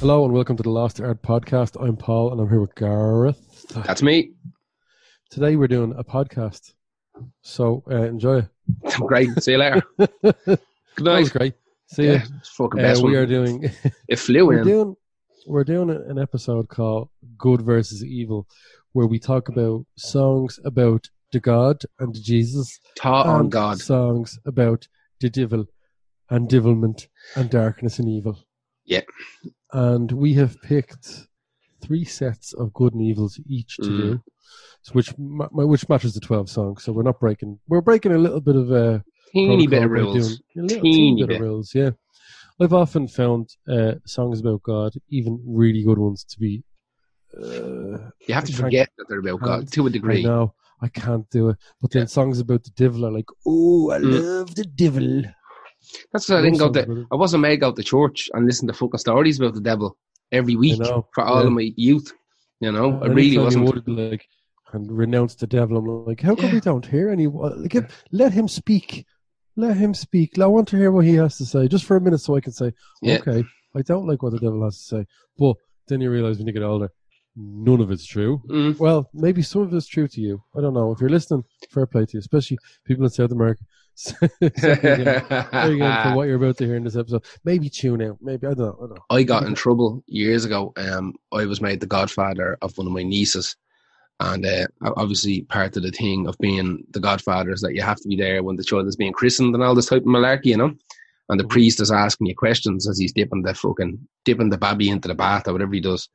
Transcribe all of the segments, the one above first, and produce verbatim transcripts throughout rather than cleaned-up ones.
Hello and welcome to the Lost Art Podcast. I'm Paul and I'm here with Gareth. That's me. Today we're doing a podcast, so uh, enjoy it. Great. See you later. Good night. That was great. See yeah, you. It's fucking best. Uh, we one. are doing. It flew we're in. Doing, we're doing an episode called "Good versus Evil," where we talk about songs about the God and the Jesus. Taught on God. Songs about the devil and devilment and darkness and evil. Yeah. And we have picked three sets of good and evils each to mm. do, so which ma- which matches the twelve songs. So we're not breaking. We're breaking a little bit of a teeny bit of rules. A little teeny bit of rules. Yeah. I've often found uh, songs about God, even really good ones, to be. Uh, you have to forget that they're about God to a degree. No, I can't do it. But then yeah. songs about the devil are like, oh, I mm. love the devil. That's what I didn't go to. I wasn't made go to church and listen to fucking stories about the devil every week for all yeah. of my youth. You know, yeah, I really wasn't. Would, like, and renounce the devil. I'm like, how come yeah. we don't hear anyone? Like, yeah. Let him speak. Let him speak. I want to hear what he has to say, just for a minute, so I can say, yeah. okay, I don't like what the devil has to say. But then you realize when you get older, none of it's true. Mm. Well, maybe some of it's true to you. I don't know. If you're listening, fair play to you, especially people in South America. again, again for what you're about to hear in this episode, maybe tune out. Maybe I don't know. I, don't know. I got in trouble years ago. Um, I was made the godfather of one of my nieces, and uh, obviously part of the thing of being the godfather is that you have to be there when the child is being christened and all this type of malarkey, you know. And the mm-hmm. priest is asking you questions as he's dipping the fucking dipping the baby into the bath or whatever he does.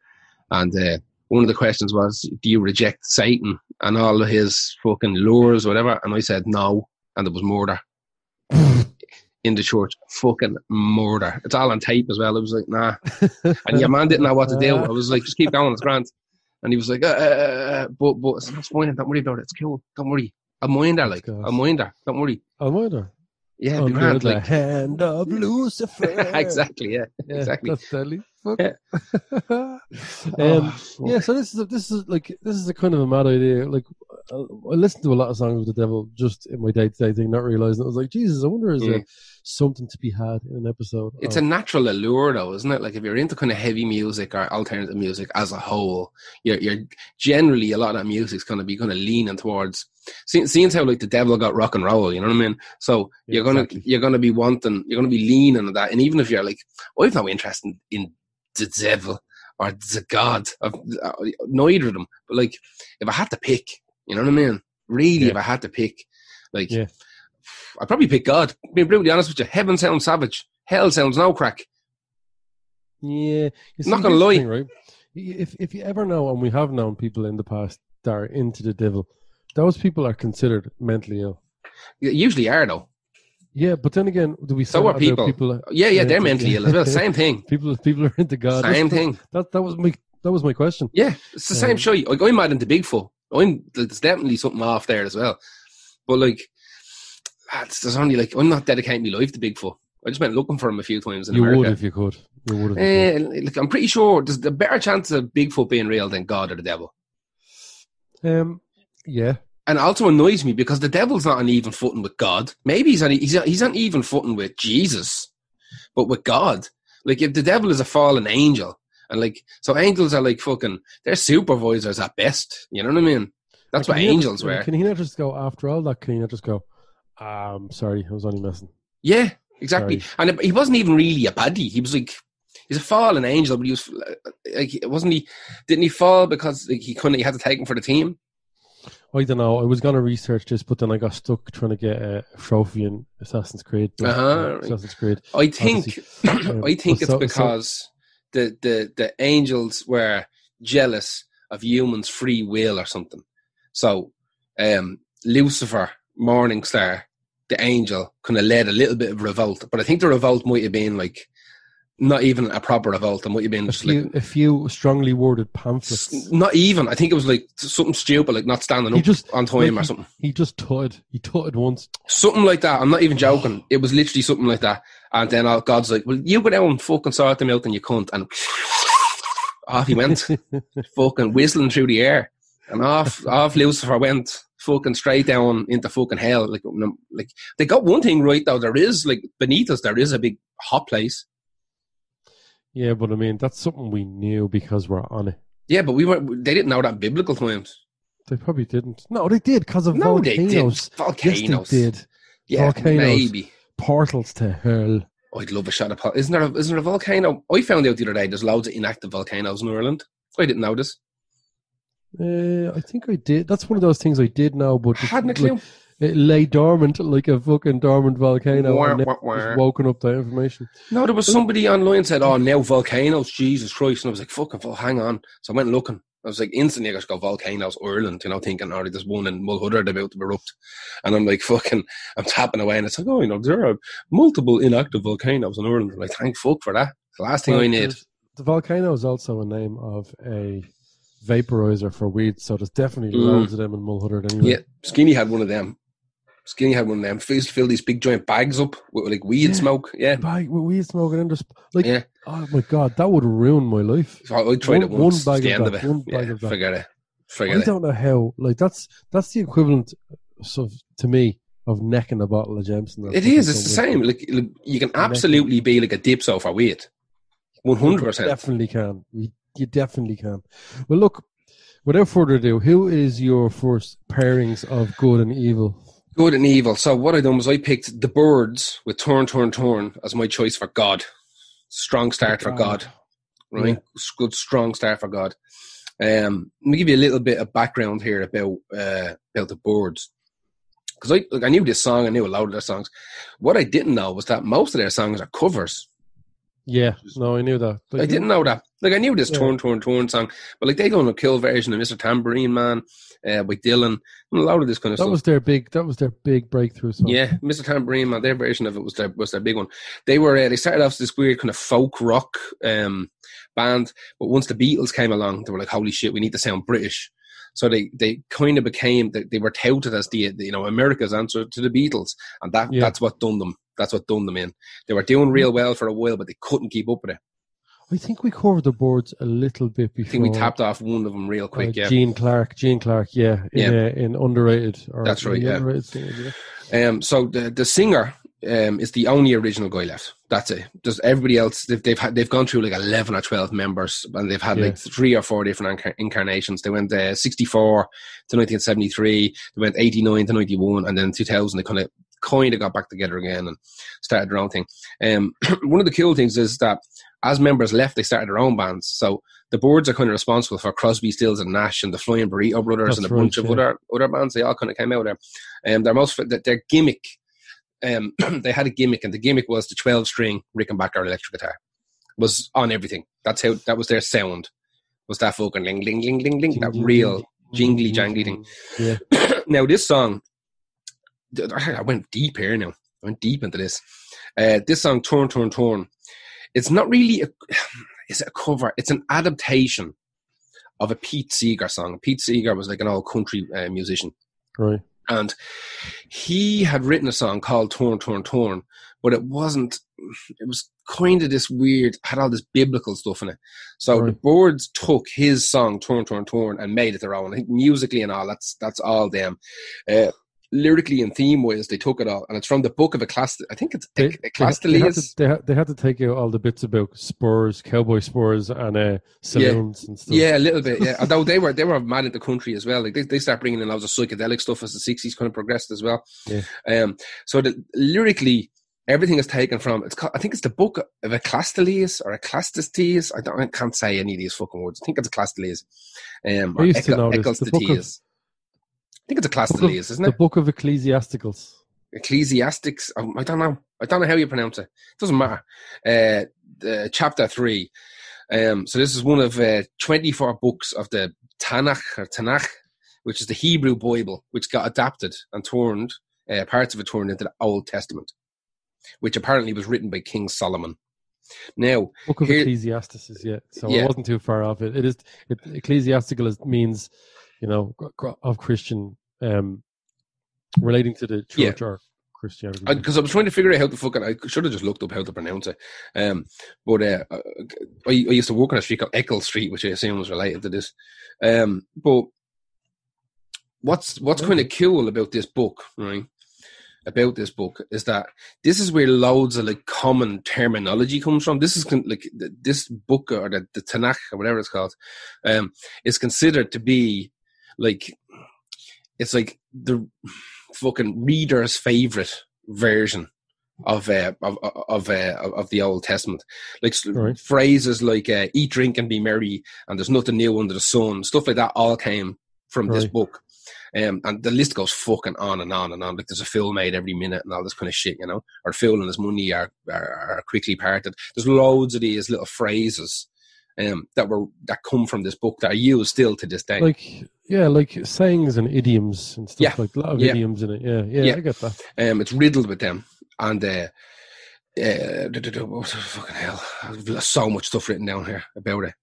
And uh, one of the questions was, "Do you reject Satan and all of his fucking lures, or whatever?" And I said, "No." And there was murder in the church. Fucking murder. It's all on tape as well. It was like, nah. And your man didn't know what to do. I was like, just keep going. It's grand. And he was like, uh, uh, uh, but, but it's fine. Don't worry about it. It's cool. Don't worry. I'll mind her. Like, I'll mind her. Don't worry. I'll mind her. Yeah, it'd be grand. Like, the hand of Lucifer. Exactly, yeah. yeah exactly. That's deadly. Fuck. Yeah. um, oh, yeah, so this is a, this is like this is a kind of a mad idea. Like, I, I listened to a lot of songs with the devil just in my day to day thing, not realizing. I was like, Jesus, I wonder is yeah. there something to be had in an episode? It's of... a natural allure, though, isn't it? Like, if you're into kind of heavy music or alternative music as a whole, you're, you're generally a lot of that music's going to be kind of leaning towards. Seeing, seeing how like the devil got rock and roll, you know what I mean? So yeah, you're gonna exactly. you're gonna be wanting, you're gonna be leaning on that. And even if you're like, oh, I've no interest in, in the devil or the God of neither of them, but like if I had to pick, you know what I mean? Really, yeah. if I had to pick, like yeah. I'd probably pick God. Being brutally honest with you, heaven sounds savage, hell sounds no crack. Yeah, see, I'm not gonna lie. Thing, right? If if you ever know, and we have known people in the past that are into the devil, those people are considered mentally ill. They usually are, though. Yeah, but then again, do we? So are people. people are, yeah, yeah, they're mentally ill as well. Same thing. People, people are into God. Same That's, thing. That that was my that was my question. Yeah, it's the um, same show. Like, I'm mad into Bigfoot. I'm there's definitely something off there as well. But like, there's only like I'm not dedicating my life to Bigfoot. I just went looking for him a few times in you America. You would if you could. You would. If you could. Uh, like, I'm pretty sure there's a better chance of Bigfoot being real than God or the devil. Um. Yeah. And it also annoys me because the devil's not on even footing with God. Maybe he's on, he's on, he's on even footing with Jesus, but with God. Like, if the devil is a fallen angel, and like, so angels are like fucking, they're supervisors at best. You know what I mean? That's what angels were. Can he not just go, after all that, can he not just go, um, sorry, I was only messing. Yeah, exactly. Sorry. And he wasn't even really a baddie. He was like, he's a fallen angel, but he was, like, wasn't he, didn't he fall because like, he couldn't, he had to take him for the team? I don't know. I was going to research this, but then I got stuck trying to get a trophy in Assassin's Creed. But, uh-huh. uh, Assassin's Creed. I think, um, I think it's so, because so, the, the, the angels were jealous of humans' free will or something. So um, Lucifer, Morningstar, the angel, kind of led a little bit of revolt. But I think the revolt might have been like not even a proper revolt, and what you've been a few, like, a few strongly worded pamphlets. Not even. I think it was like something stupid, like not standing up just, on time like or something. He, he just tutted. He tutted once. Something like that. I'm not even joking. It was literally something like that. And then all God's like, well, you go down and fucking sort them out and you cunt. And off he went. Fucking whistling through the air. And off off Lucifer went. Fucking straight down into fucking hell. Like, like they got one thing right, though. There is, like, beneath us, there is a big hot place. Yeah, but I mean, that's something we knew because we're on it. Yeah, but we were. They didn't know that in biblical times. They probably didn't. No, they did because of no, volcanoes. They volcanoes. Yes, they did. Yeah, volcanoes, maybe. Portals to hell. I'd love a shot of portals. Isn't there a, isn't there a volcano? I found out the other day there's loads of inactive volcanoes in Ireland. I didn't know this. Uh, I think I did. That's one of those things I did know, but I hadn't a clue. Like, it lay dormant like a fucking dormant volcano. Wah, and wah, wah. Just woken up that information. No, there was somebody online said, "Oh, now volcanoes, Jesus Christ!" And I was like, "Fucking fuck, hang on." So I went looking. I was like, instantly I just go volcanoes, Ireland, you know, thinking, "Oh, there's one in Mulhuddard about to erupt." And I'm like, "Fucking," I'm tapping away, and it's like, "Oh, you know, there are multiple inactive volcanoes in Ireland." I'm like, thank fuck for that. It's the last thing well, I need. The volcano is also a name of a vaporizer for weed, so there's definitely mm. loads of them in Mulhuddard anyway. Yeah, Skinny had one of them. Skinny had one of them. Filled fill these big giant bags up with like weed yeah. smoke. Yeah, bag with weed smoke and just like, yeah. oh my god, that would ruin my life. So I tried one, it once. One bag the of end that. Of it. One bag yeah, of that. Forget it. Forget I it. I don't know how. Like that's that's the equivalent, so to me, of necking a bottle of Jameson. It is. It's the same. Like, like you can absolutely necking. be like a dipso for weed. One hundred percent. Definitely can. You definitely can. Well, look. Without further ado, who is your first pairings of good and evil? Good and evil. So what I done was I picked The Byrds with Turn, Turn, Turn as my choice for God. Strong start for God. Right? Yeah. Good, strong start for God. Um, let me give you a little bit of background here about uh, about The Byrds. Because I like, I knew this song. I knew a lot of their songs. What I didn't know was that most of their songs are covers. Yeah. No, I knew that. But I didn't know that. Like, I knew this yeah. Turn, Turn, Turn song. But, like, they go on a Kill version of Mister Tambourine Man. Uh, by Dylan, and a lot of this kind of that stuff. That was their big. That was their big breakthrough song. Yeah, Mister Tambourine Man, their version of it was their was their big one. They were uh, they started off as this weird kind of folk rock um, band, but once the Beatles came along, they were like, "Holy shit, we need to sound British." So they, they kind of became they, they were touted as the, the you know America's answer to the Beatles, and that yeah. that's what done them. That's what done them in. They were doing real well for a while, but they couldn't keep up with it. I think we covered The Byrds a little bit before. I think we tapped off one of them real quick, uh, yeah. Gene Clark, Gene Clark, yeah, in, yeah. Uh, in Underrated. Or That's right, yeah. Underrated, yeah. Um, so the the singer um, is the only original guy left. That's it. Just everybody else, they've they've, had, they've gone through like eleven or twelve members, and they've had yeah. like three or four different inc- incarnations. They went uh, sixty-four to nineteen seventy-three, they went eighty-nine to ninety-one, and then two thousand they kind of kind of got back together again and started their own thing. Um, one of the cool things is that as members left, they started their own bands. So The Byrds are kind of responsible for Crosby, Stills and Nash and the Flying Burrito Brothers. That's and a right, bunch yeah. of other other bands. They all kind of came out of there. Um, their most their gimmick, um, they had a gimmick, and the gimmick was the twelve-string Rickenbacker electric guitar was on everything. That's how that was their sound. Was that fucking ling ling ling ling ling? That real jingly jangly thing. Yeah. Now this song, I went deep here. Now I went deep into this. Uh, this song, Turn, Turn, Turn. It's not really a, it's a cover. It's an adaptation of a Pete Seeger song. Pete Seeger was like an old country uh, musician. Right. And he had written a song called Torn, Torn, Torn, but it wasn't, it was kind of this weird, had all this biblical stuff in it. So right. The Byrds took his song, Torn, Torn, Torn, and made it their own. I think musically and all, that's that's all them. Uh, lyrically and theme-wise, they took it all, and it's from the book of Ecclesiastes. I think it's they, Ecclesiastes. They, they, they had to take out all the bits about spurs, cowboy spurs, and uh, saloons yeah. and stuff. Yeah, a little bit. Yeah, although they were they were mad at the country as well. Like they they start bringing in loads of psychedelic stuff as the sixties kind of progressed as well. Yeah. Um. So the, lyrically, everything is taken from. It's called, I think it's the book of Ecclesiastes or Ecclesiastes. I don't. I can't say any of these fucking words. I think it's Ecclesiastes. Um. I used Ecc- to know this. The book of, I think it's Ecclesiastes, isn't it? The book of Ecclesiasticals. Ecclesiastics. Oh, I don't know. I don't know how you pronounce it. It doesn't matter. Uh, uh, chapter three. Um, so this is one of uh, twenty-four books of the Tanakh, or Tanakh, which is the Hebrew Bible, which got adapted and turned, uh, parts of it turned into the Old Testament, which apparently was written by King Solomon. Now, book of here, Ecclesiastes is yeah. So yeah. I wasn't too far off it. It is it, ecclesiastical is, means, you know, of Christian. Um, relating to the church yeah. or Christianity. Because I, I was trying to figure out how to fucking... I should have just looked up how to pronounce it. Um, but uh, I, I used to work on a street called Eccles Street, which I assume was related to this. Um, but what's what's yeah. kind of cool about this book, right, about this book is that this is where loads of like common terminology comes from. This is like this book or the, the Tanakh or whatever it's called um, is considered to be like, it's like the fucking reader's favorite version of uh, of of uh, of the Old Testament, like right. phrases like uh, "eat, drink, and be merry," and "there's nothing new under the sun," stuff like that, all came from right. this book, um, and the list goes fucking on and on and on. Like there's a film made every minute and all this kind of shit, you know. Or Phil and his money are are, are quickly parted. There's loads of these little phrases um, that were that come from this book that are used still to this day. Like yeah, like sayings and idioms and stuff yeah. like a lot of yeah. idioms in it. Yeah, yeah, yeah. I get that. Um, it's riddled with them. And uh, uh, fucking hell, I've so much stuff written down here about it.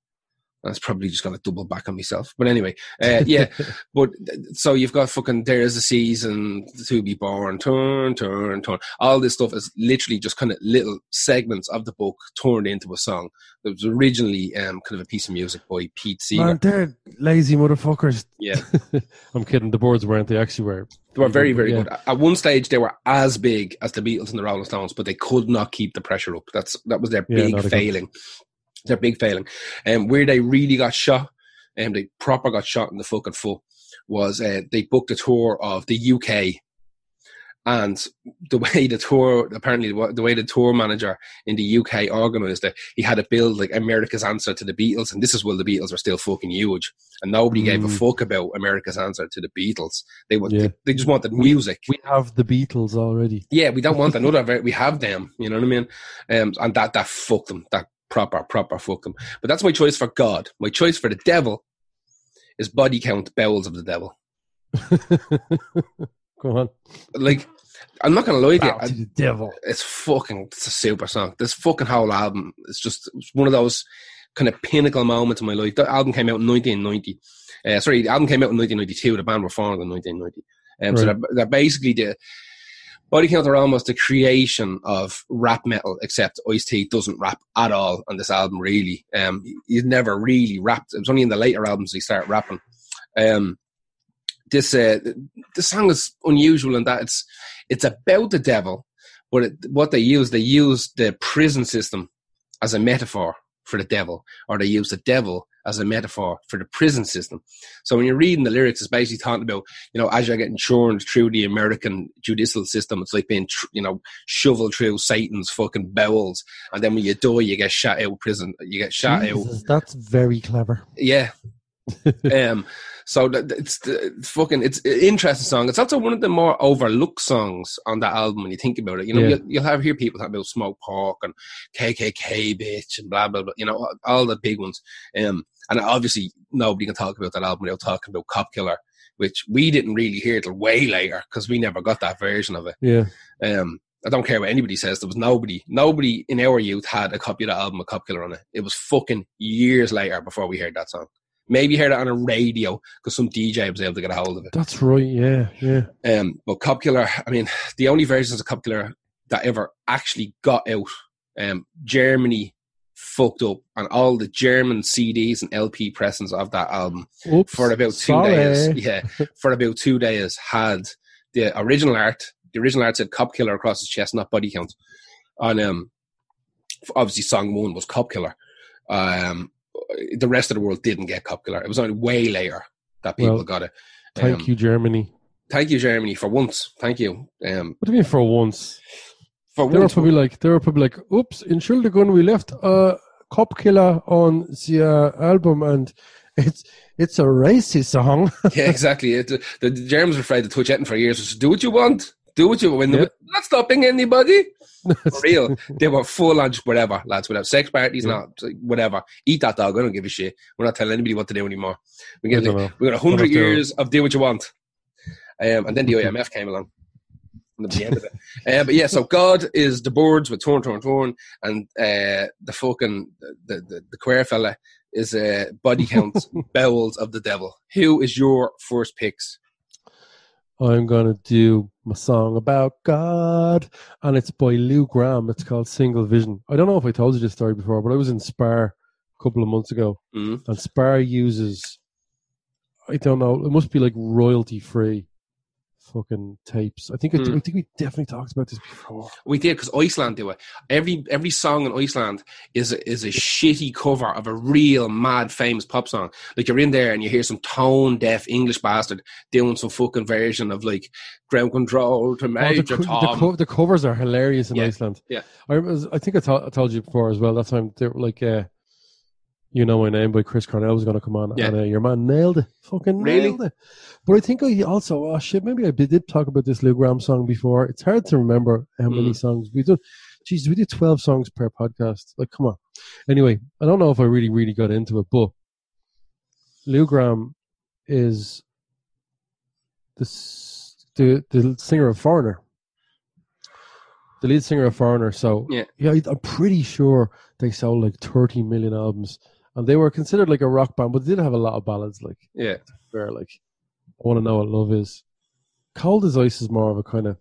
That's probably just going to double back on myself. But anyway, uh, yeah. But so you've got fucking "there's a season to be born," turn, turn, turn. All this stuff is literally just kind of little segments of the book turned into a song. It was originally um, kind of a piece of music by Pete Seeger. Man, they're lazy motherfuckers. Yeah. I'm kidding. The Byrds weren't. They actually were. They were very, very yeah. good. At one stage, they were as big as the Beatles and the Rolling Stones, but they could not keep the pressure up. That's That was their yeah, big failing. Good. Their big failing. And um, where they really got shot, and um, they proper got shot in the fucking foot, was uh, they booked a tour of the U K. And the way the tour, apparently the way the tour manager in the U K organised it, he had it build like America's answer to the Beatles. And this is where the Beatles were still fucking huge. And nobody mm. gave a fuck about America's answer to the Beatles. They were, yeah. they, they just wanted music. We have the Beatles already. Yeah, we don't want another, we have them. You know what I mean? Um, and that, that fucked them. That Proper, proper, fuck them. But that's my choice for God. My choice for the devil is Body Count, Bowels of the Devil. Go on. Like, I'm not going to lie to you. I, the devil. It's fucking, it's a super song. This fucking whole album is just it's one of those kind of pinnacle moments in my life. That album came out in nineteen ninety. Uh, sorry, the album came out in nineteen ninety-two. The band were formed in nineteen ninety. Um, right. So they're, they're basically the... Body Count are almost the creation of rap metal, except Ice-T doesn't rap at all on this album, really. Um, he's never really rapped. It was only in the later albums he started rapping. Um, this uh, this song is unusual in that it's it's about the devil, but it, what they use, they use the prison system as a metaphor for the devil, or they use the devil as a metaphor for the prison system. So when you're reading the lyrics, it's basically talking about, you know, as you're getting churned through the American judicial system, it's like being, you know, shoveled through Satan's fucking bowels. And then when you die, you get shot out of prison. You get shot Jesus, out. That's very clever. Yeah. um. So that, it's, it's fucking, it's an interesting song. It's also one of the more overlooked songs on that album when you think about it. You know, yeah. you'll, you'll have hear people talking about Smoke Pork and K K K Bitch and blah, blah, blah. You know, all the big ones. Um. And obviously, nobody can talk about that album without talking about Cop Killer, which we didn't really hear till way later because we never got that version of it. Yeah. Um, I don't care what anybody says. There was nobody, nobody in our youth had a copy of that album with Cop Killer on it. It was fucking years later before we heard that song. Maybe heard it on a radio because some D J was able to get a hold of it. That's right. Yeah. Yeah. Um, but Cop Killer, I mean, the only versions of Cop Killer that ever actually got out, um, Germany fucked up on all the German C Ds and L P pressings of that album. Oops, for about two sorry. days. Yeah, for about two days had the original art. The original art said "Cop Killer" across his chest, not "Body Count." And um, obviously, song one was "Cop Killer." Um, the rest of the world didn't get "Cop Killer." It was only way later that people well, got it. Um, thank you, Germany. Thank you, Germany, for once. Thank you. Um, what do you mean for once? They were probably like, they were probably like, oops, in Schuldigung we left uh, Cop Killer on the uh, album and it's it's a racist song. Yeah, exactly. It, the, the Germans were afraid to touch it for years. It's, do what you want. Do what you want. Yep. We're not stopping anybody. For real. They were full on just whatever, lads. Without sex parties, yeah. not whatever. Eat that dog. I don't give a shit. We're not telling anybody what to do anymore. We got one hundred years of do what you want. Um, and then the I M F came along. At the end of it. Uh, but yeah, so God is the Byrds with Torn, Torn, Torn, and uh, the fucking the, the, the queer fella is uh, Body Count, Bowels of the Devil. Who is your first picks? I'm gonna do my song about God, and it's by Lou Gramm. It's called Single Vision. I don't know if I told you this story before, but I was in Spar a couple of months ago, mm-hmm. and Spar uses, I don't know, it must be like royalty free fucking tapes. I think I, mm. I think we definitely talked about this before. We did, because Iceland do it. Every every song in Iceland is a, is a shitty cover of a real mad famous pop song. Like, you're in there and you hear some tone deaf English bastard doing some fucking version of like Ground Control to Major oh, the, Tom. The, co- the covers are hilarious in yeah. Iceland. Yeah, I, remember, I think I, to- I told you before as well. That time they were like. Uh, You Know My Name by Chris Cornell was going to come on, yeah. and uh, your man nailed it. Fucking really? nailed it. But I think I also, oh shit, maybe I did talk about this Lou Gramm song before. It's hard to remember how many mm. songs we did. Jeez, we did twelve songs per podcast. Like, come on. Anyway, I don't know if I really, really got into it, but Lou Gramm is this, the the singer of Foreigner. The lead singer of Foreigner. So yeah. yeah, I'm pretty sure they sold like thirty million albums. And they were considered like a rock band, but they did have a lot of ballads. Like, yeah, where like, I want to know what love is. Cold as Ice is more of a kind of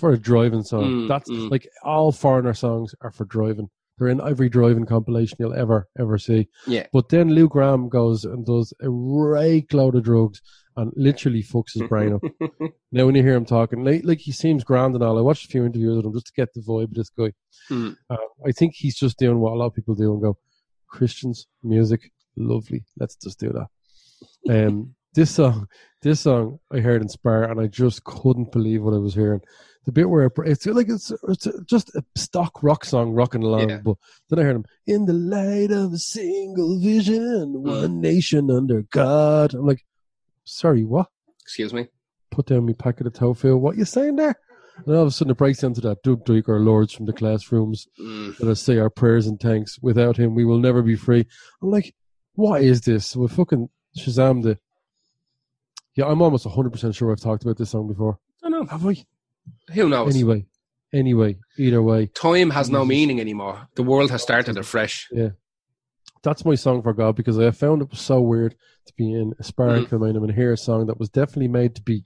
for a driving song. Mm, That's mm. like all Foreigner songs are for driving. They're in every driving compilation you'll ever ever see. Yeah. But then Lou Gramm goes and does a rake load of drugs and literally fucks his brain up. Now when you hear him talking, like, like he seems grand and all. I watched a few interviews with him just to get the vibe of this guy. Mm. Uh, I think he's just doing what a lot of people do and go, Christians, music, lovely. Let's just do that. Um, this song, this song I heard Inspire, and I just couldn't believe what I was hearing. The bit where it, it's like it's, it's just a stock rock song rocking along, yeah. but then I heard him in the light of a single vision, one nation under God. I'm like, sorry, what? Excuse me. Put down me packet of tofu. What you saying there? And all of a sudden it breaks down to that Doug Duke, our lords from the classrooms, mm. let us say our prayers and thanks. Without him, we will never be free. I'm like, what is this? We fucking Shazam the. Yeah, I'm almost one hundred percent sure I've talked about this song before. I know. Have we? Who knows? Anyway, anyway, either way. Time has no meaning anymore. The world has started afresh. Yeah. That's my song for God, because I found it was so weird to be in Aspiring mm-hmm. Momentum and hear a song that was definitely made to be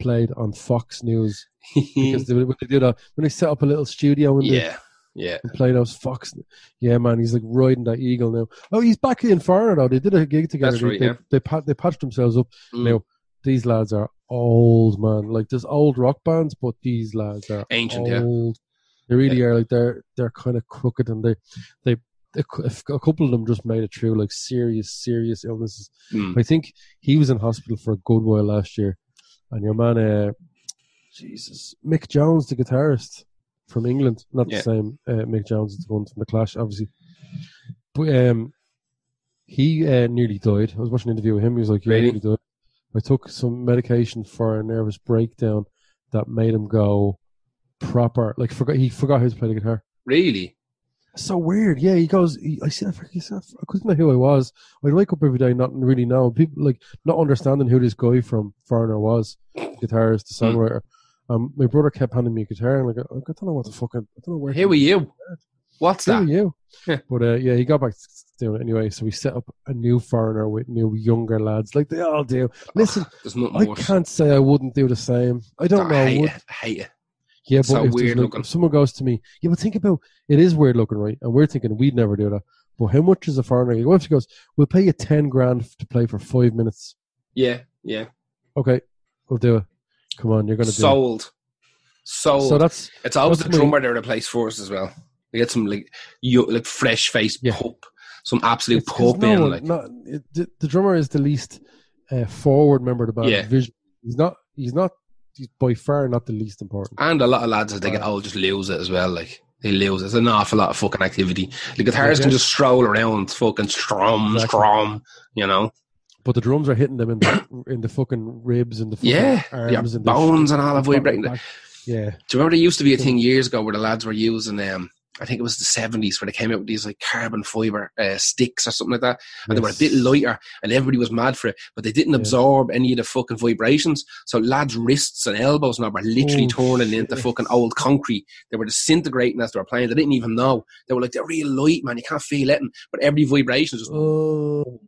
played on Fox News. Because they, when they do that, when they set up a little studio in yeah. They, yeah. and play those Fox. Yeah, man, he's like riding that eagle now. Oh, he's back in Foreigner though. They did a gig together. That's right, they, yeah. they, they, pat, they patched themselves up. Mm. Now, these lads are old, man. Like, there's old rock bands, but these lads are ancient, old. Yeah. They really yeah. are. Like, they're they're kind of crooked, and they, they they a couple of them just made it through like serious serious illnesses. Mm. I think he was in hospital for a good while last year, and your man, uh, Jesus, Mick Jones, the guitarist from England, not yeah. the same uh, Mick Jones, the one from the Clash, obviously, but um, he uh, nearly died. I was watching an interview with him. He was like, "You really? nearly died." I took some medication for a nervous breakdown that made him go proper. Like, forgot he forgot how to play the guitar. Really? So weird. Yeah, he goes, he, I said, I couldn't know who I was. I'd wake up every day not really knowing. People, like, not understanding who this guy from Foreigner was, the guitarist, the songwriter. Mm. Um, my brother kept handing me a guitar, and I go, I don't know what the fuck, I, I don't know where. Who are you? What's that? Who are you? Yeah. But uh, yeah, he got back to doing it anyway. So we set up a new Foreigner with new younger lads, like they all do. Listen, oh, I worse. can't say I wouldn't do the same. I don't no, know. I hate, it. I hate it. Yeah, it's but so if, weird like, looking. if someone goes to me, yeah, but think about it is weird looking, right? And we're thinking we'd never do that. But how much is a Foreigner? Like, what if she goes, we'll pay you ten grand to play for five minutes? Yeah, yeah. Okay, we'll do it. Come on, you're gonna do sold. It. Sold. So that's it's always that's the drummer me. They're the place for us as well. We get some like you, like fresh faced yeah. pop, some absolute pop no, in. Like not, it, the, the drummer is the least uh, forward member of the band. Yeah. He's not. He's not. He's by far not the least important. And a lot of lads as they get old just lose it as well. Like they lose it. It's an awful lot of fucking activity. The guitarists yeah, can just stroll around, fucking strum, exactly. strum. You know. But the drums are hitting them in the, in the fucking ribs and the fucking yeah, arms and bones the, and all of way breaking. Back. Yeah. Do you remember there used to be a thing years ago where the lads were using them? Um, I think it was the seventies where they came out with these like carbon fiber uh, sticks or something like that, and yes. they were a bit lighter, and everybody was mad for it, but they didn't yeah. absorb any of the fucking vibrations. So lads' wrists and elbows now were literally oh, turning shit. into fucking old concrete. They were disintegrating as they were playing. They didn't even know. They were like, they're real light, man. You can't feel it, but every vibration is just. Oh.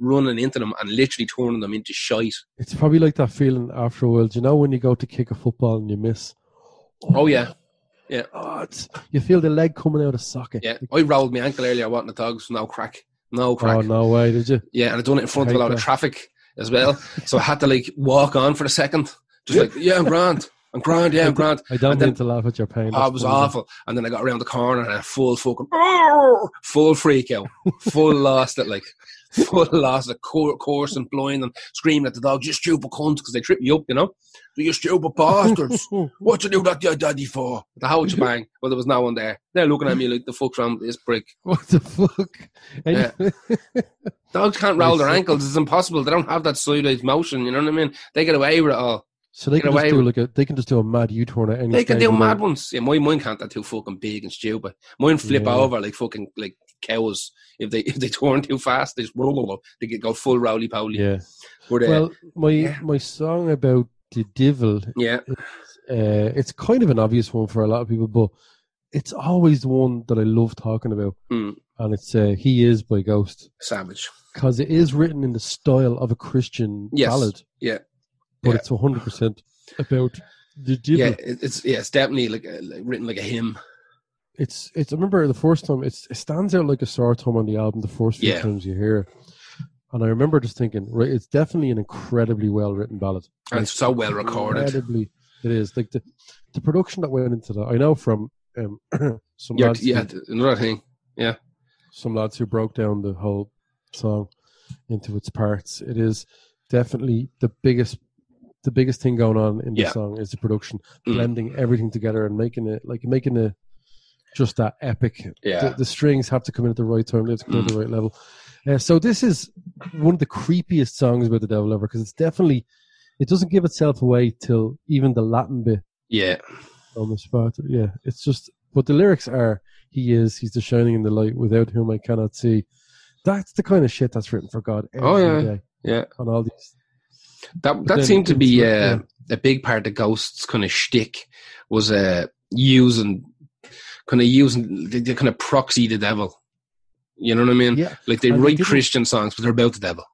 running into them and literally turning them into shite. It's probably like that feeling afterwards, you know, when you go to kick a football and you miss. Oh, oh yeah. Yeah. Oh, it's, you feel the leg coming out of socket. Yeah. I rolled my ankle earlier, I wanted the dogs, no crack. No crack. Oh, no way, did you? Yeah, and I done it in front of a lot that. of traffic. as well. So I had to like walk on for a second, just like, yeah, I'm grand. I'm grand, yeah, I'm grand. I don't mean to laugh at your pain. I was awful. And then I got around the corner and I full fucking, full freak out. Full lost it, like, full lost it, coarse and blind and screaming at the dogs, you stupid cunt, because they trip you up, you know? You stupid bastards. What you do that to your daddy for? The whole shebang. Well, there was no one there. They're looking at me like, the fuck's wrong with this prick? What the fuck? Yeah. Dogs can't roll their ankles. It's impossible. They don't have that sideways motion, you know what I mean? They get away with it all. So they can just do like a, they can just do a mad U-turn at any They can do mad ones. Yeah, my mine can't. That too fucking big and stupid. Mine flip yeah. over like fucking like cows if they if they turn too fast. They just roll, roll, roll. They get go full roly poly. Yeah. But, uh, well, my yeah. my song about the devil. Yeah. Uh, it's kind of an obvious one for a lot of people, but it's always the one that I love talking about, mm. and it's uh, "He Is" by Ghost. Savage. Because it is written in the style of a Christian yes. ballad. Yeah. But yeah. it's one hundred percent about the devil. Yeah, it's yeah, it's definitely like, a, like written like a hymn. It's it's. I remember the first time it's, it stands out like a sore thumb on the album. The first few yeah. times you hear it, and I remember just thinking, right, it's definitely an incredibly well written ballad, and it's, it's so well recorded. Incredibly, it is like the the production that went into that. I know from um, some You're, lads. Yeah, who, another thing. Yeah, some lads who broke down the whole song into its parts. It is definitely the biggest. The biggest thing going on in the yeah. song is the production, mm. blending everything together and making it like making it just that epic. Yeah. The, the strings have to come in at the right time, they have to come mm. in at the right level. Uh, so this is one of the creepiest songs about the devil ever because it's definitely it doesn't give itself away till even the Latin bit. Yeah, on the spot. Yeah, it's just. But the lyrics are: "He is, he's the shining in the light, without whom I cannot see." That's the kind of shit that's written for God every oh, yeah. day. Yeah, on all these. That that seemed to be uh, a big part of Ghost's kind of shtick was uh, using kind of using they, they kind of proxy the devil. You know what I mean? Yeah. Like they and write they Christian songs, but they're about the devil.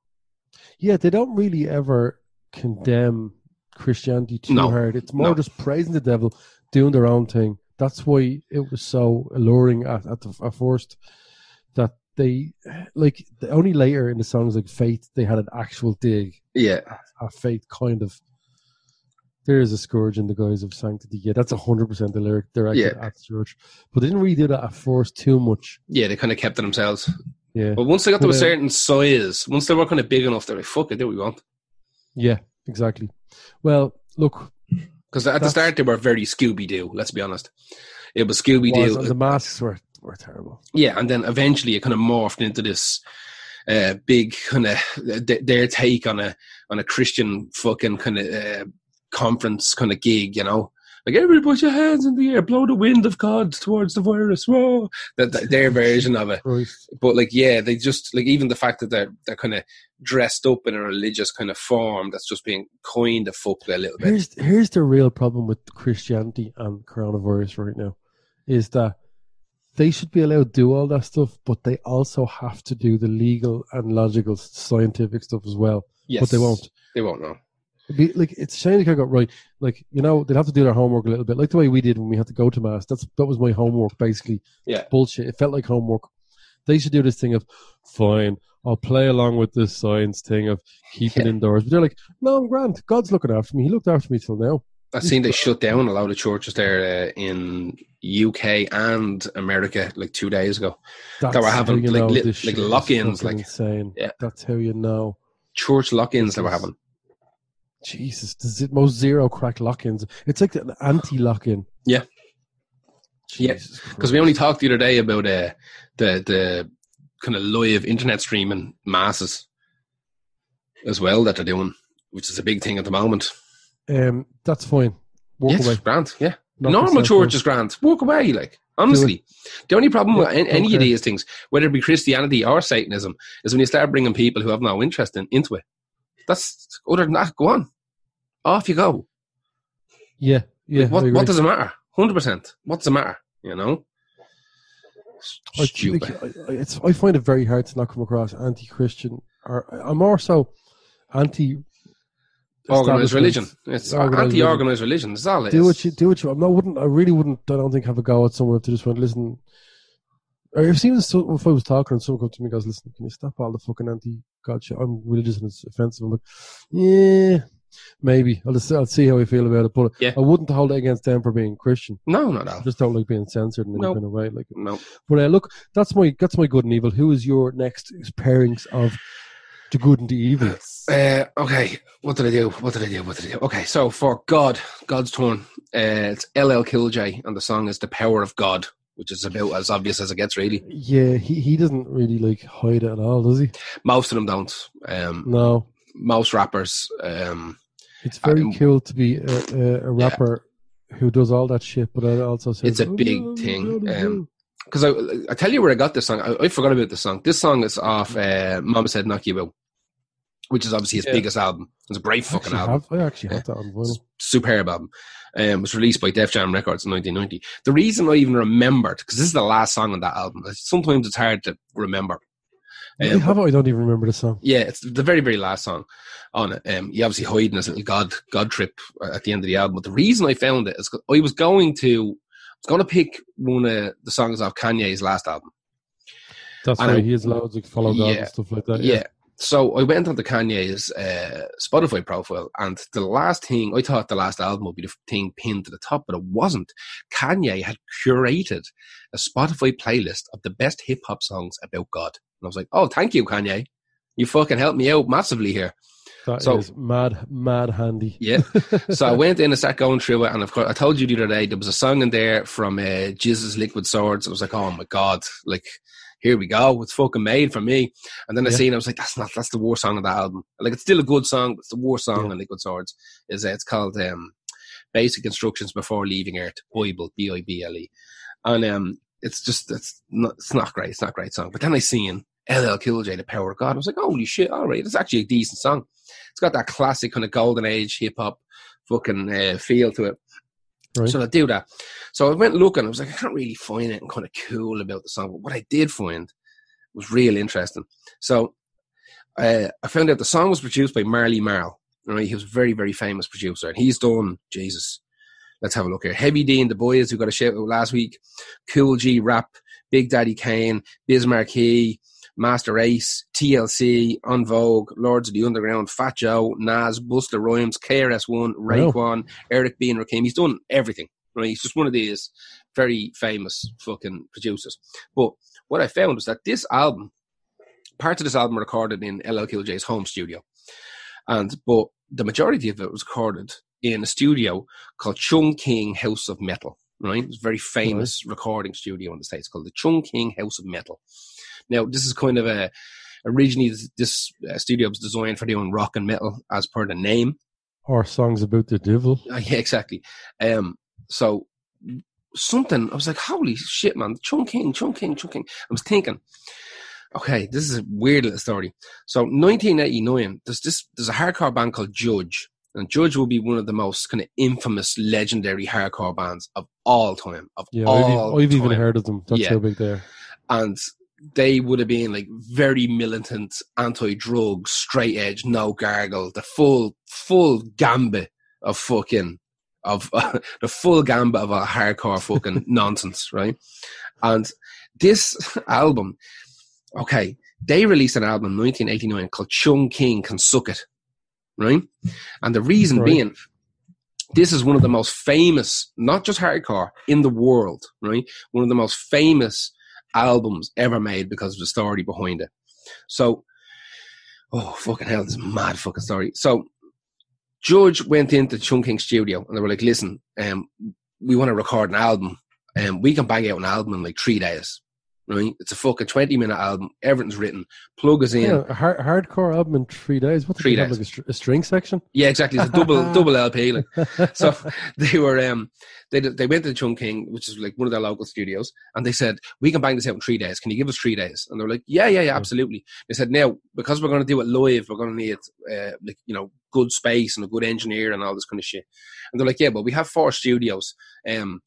Yeah, they don't really ever condemn Christianity too no. hard. It's more no. just praising the devil, doing their own thing. That's why it was so alluring at at, the, at first that. They like only later in the songs like Faith they had an actual dig. Yeah, a Faith kind of. There is a scourge in the guise of sanctity. Yeah, that's a hundred percent the lyric directed yeah. at the church, but they didn't really do that at first too much. Yeah, they kind of kept to themselves. Yeah, but once they got to but, a certain size, once they were kind of big enough, they're like, "Fuck it, do what we want." Yeah, exactly. Well, look, because at the start they were very Scooby Doo. Let's be honest, it was Scooby Doo. The masks were. were terrible. Yeah, and then eventually it kind of morphed into this uh, big kind of th- their take on a on a Christian fucking kind of uh, conference kind of gig, you know, like everybody put your hands in the air, blow the wind of God towards the virus. Whoa, that, that their version of it. Right. But like, yeah, they just like even the fact that they're they're kind of dressed up in a religious kind of form that's just being coined a fuck a little bit. Here's here's the real problem with Christianity and coronavirus right now, is that. They should be allowed to do all that stuff, but they also have to do the legal and logical scientific stuff as well. Yes. But they won't. They won't, no. Be, like, it's a shame they kind of got right. Like, you know, they'd have to do their homework a little bit, like the way we did when we had to go to Mass. That's That was my homework, basically. Yeah. Bullshit. It felt like homework. They should do this thing of, fine, I'll play along with this science thing of keeping yeah. indoors. But they're like, no, I'm grand. God's looking after me. He looked after me till now. I've seen they shut down a lot of churches there uh, in U K and America like two days ago. That's that were having like, li- like lock-ins, like insane. Yeah. That's how you know church lock-ins they were having. Jesus, the most zero crack lock-ins. It's like an anti-lock-in. Yeah, Jesus yeah. Because we only talked the other day about uh, the the kind of live internet streaming masses as well that they're doing, which is a big thing at the moment. Um, that's fine. Walk yes, away. Grand. Yeah, not normal church is grand. Walk away. Like honestly, the only problem yeah, with any, any of these things, whether it be Christianity or Satanism, is when you start bringing people who have no interest in into it. That's other than that. Go on, off you go. Yeah, yeah. Like, what, what does it matter? Hundred percent. What's the matter? You know. Stupid. I, think, I, it's, I find it very hard to not come across anti-Christian, or I'm more so anti. Organized religion. It's organized anti-organized religion. religion. That's all it do is. What you, do what you want. I, wouldn't, I really wouldn't, I don't think, have a go at someone if they just went, listen, I've seen this so, if I was talking and someone come to me, guys, listen, can you stop all the fucking anti-God shit? I'm religious and it's offensive. I'm like, yeah, maybe. I'll just, I'll see how I feel about it. But yeah. I wouldn't hold it against them for being Christian. No, no, no. I just don't like being censored in any nope. kind of way. Like, no. But uh, look, that's my that's my good and evil. Who is your next pairings of the good and the evil? Uh, okay, what did I do? What did I do? What did I do? Okay, so for God, God's turn. Uh, it's L L Cool J, and the song is "The Power of God," which is about as obvious as it gets, really. Yeah, he, he doesn't really, like, hide it at all, does he? Most of them don't. Um, no. Most rappers. Um, it's very I mean, cool to be a, a rapper yeah. who does all that shit, but I also say... It's a oh, big no, thing. Because no, no, no. um, I, I tell you where I got this song. I, I forgot about this song. This song is off uh, Mama Said Knock You Out, which is obviously his yeah. biggest album. It's a brave I fucking album. Have, I actually yeah. had that on vinyl. Superb album. Um, it was released by Def Jam Records in nineteen ninety. The reason I even remembered, because this is the last song on that album, sometimes it's hard to remember. Um, have I don't even remember the song. Yeah, it's the very, very last song on it. Um, he obviously hiding his little God God trip at the end of the album. But the reason I found it is I was going to I was going to pick one of the songs off Kanye's last album. That's and right. I, he has loads of follow God yeah, and stuff like that. Yeah. yeah. So I went onto Kanye's uh, Spotify profile, and the last thing, I thought the last album would be the thing pinned to the top, but it wasn't. Kanye had curated a Spotify playlist of the best hip-hop songs about God. And I was like, oh, thank you, Kanye. You fucking helped me out massively here. That so, is mad, mad handy. Yeah. So I went in and started going through it, and of course, I told you the other day, there was a song in there from uh, Geezer's Liquid Swords. I was like, oh my God, like... here we go, it's fucking made for me. And then yeah. I seen, I was like, that's not, that's the worst song of that album. Like, it's still a good song, but it's the worst song yeah. on Liquid Swords. Is uh, It's called um, Basic Instructions Before Leaving Earth, Bible, B I B L E. And um, it's just, it's not, it's not great, it's not a great song. But then I seen L L Cool J, The Power of God. I was like, holy shit, all right, it's actually a decent song. It's got that classic kind of golden age hip-hop fucking uh, feel to it. Right. So I do that. So I went looking. I was like, I can't really find it and kind of cool about the song. But what I did find was real interesting. So uh, I found out the song was produced by Marley Marl. Right? He was a very, very famous producer. And he's done, Jesus, let's have a look here. Heavy D and the Boys, who got a shout out last week. Cool G Rap, Big Daddy Kane, Biz Markie, Master Ace, T L C, En Vogue, Lords of the Underground, Fat Joe, Nas, Busta Rhymes, K R S One, Raekwon, oh. Eric B and Rakim. He's done everything, right? He's just one of these very famous fucking producers. But what I found was that this album, parts of this album were recorded in L L Cool J's home studio. And but the majority of it was recorded in a studio called Chung King House of Metal, right? It's a very famous right. recording studio in the States called the Chung King House of Metal. Now, this is kind of a, originally this, this uh, studio was designed for doing rock and metal as per the name. Or songs about the devil. Uh, yeah, exactly. Um, so something, I was like, holy shit, man, Chung King, Chung King, Chung King. I was thinking, okay, this is a weird little story. So nineteen eighty-nine, there's, this, there's a hardcore band called Judge. And Judge will be one of the most kind of infamous, legendary hardcore bands of all time. Of yeah, all I've, I've time. even heard of them. That's yeah. how big they are. And... they would have been like very militant, anti-drug, straight edge, no gargle, the full, full gambit of fucking, of uh, the full gambit of a hardcore fucking nonsense, right? And this album, okay, they released an album in nineteen eighty-nine called Chung King Can Suck It, right? And the reason right. being, this is one of the most famous, not just hardcore, in the world, right? One of the most famous albums ever made because of the story behind it. So, oh, fucking hell, this mad fucking story. So, Judge went into Chung King's studio and they were like, listen, um, we want to record an album and um, we can bang out an album in like three days. Right? It's a fucking twenty minute album. Everything's written. Plug us in. Yeah, a hard, hardcore album in three days. What three days? Like a, str- a string section? Yeah, exactly. It's a double double L P. Like. So they were um they they went to Chung King, which is like one of their local studios, and they said, "We can bang this out in three days. Can you give us three days?" And they were like, "Yeah, yeah, yeah, absolutely." They said, "Now because we're going to do it live, we're going to need uh, like you know good space and a good engineer and all this kind of shit." And they're like, "Yeah, but we have four studios. Um."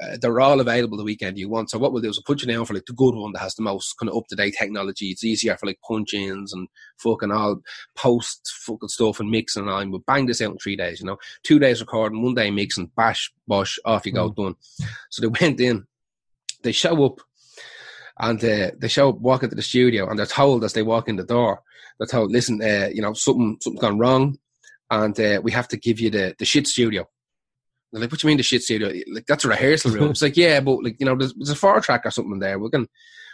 Uh, they're all available the weekend you want. So what we'll do is we'll put you down for like the good one that has the most kind of up-to-date technology. It's easier for like punch-ins and fucking all post fucking stuff and mixing and all. And we'll bang this out in three days, you know. Two days recording, one day mixing, bash, bosh, off you go, mm. done. So they went in. They show up And uh, they show up, walk into the studio, and they're told as they walk in the door, they're told, listen, uh, you know, something, something's gone wrong, and uh, we have to give you the, the shit studio. They're like, what do you mean the shit studio? Like, that's a rehearsal room. It's like, yeah, but, like, you know, there's, there's a four track or something there. We can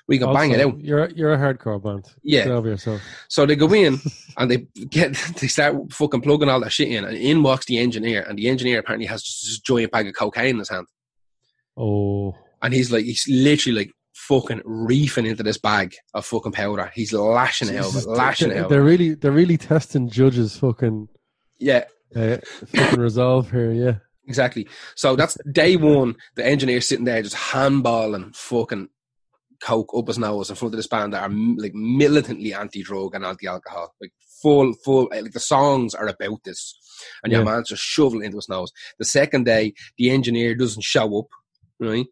we can also bang it out. You're you're a hardcore band. Yeah. Get over yourself. So they go in and they get they start fucking plugging all that shit in, and in walks the engineer, and the engineer apparently has just this giant bag of cocaine in his hand. Oh. And he's like, he's literally like fucking reefing into this bag of fucking powder. He's lashing it over, lashing it over. They're really they're really testing Judge's fucking yeah uh, fucking resolve here. Yeah. Exactly. So that's day one. The engineer's sitting there just handballing fucking coke up his nose in front of this band that are like militantly anti-drug and anti-alcohol. Like full, full, like the songs are about this. And your yeah. man's just shoveling into his nose. The second day, the engineer doesn't show up, right?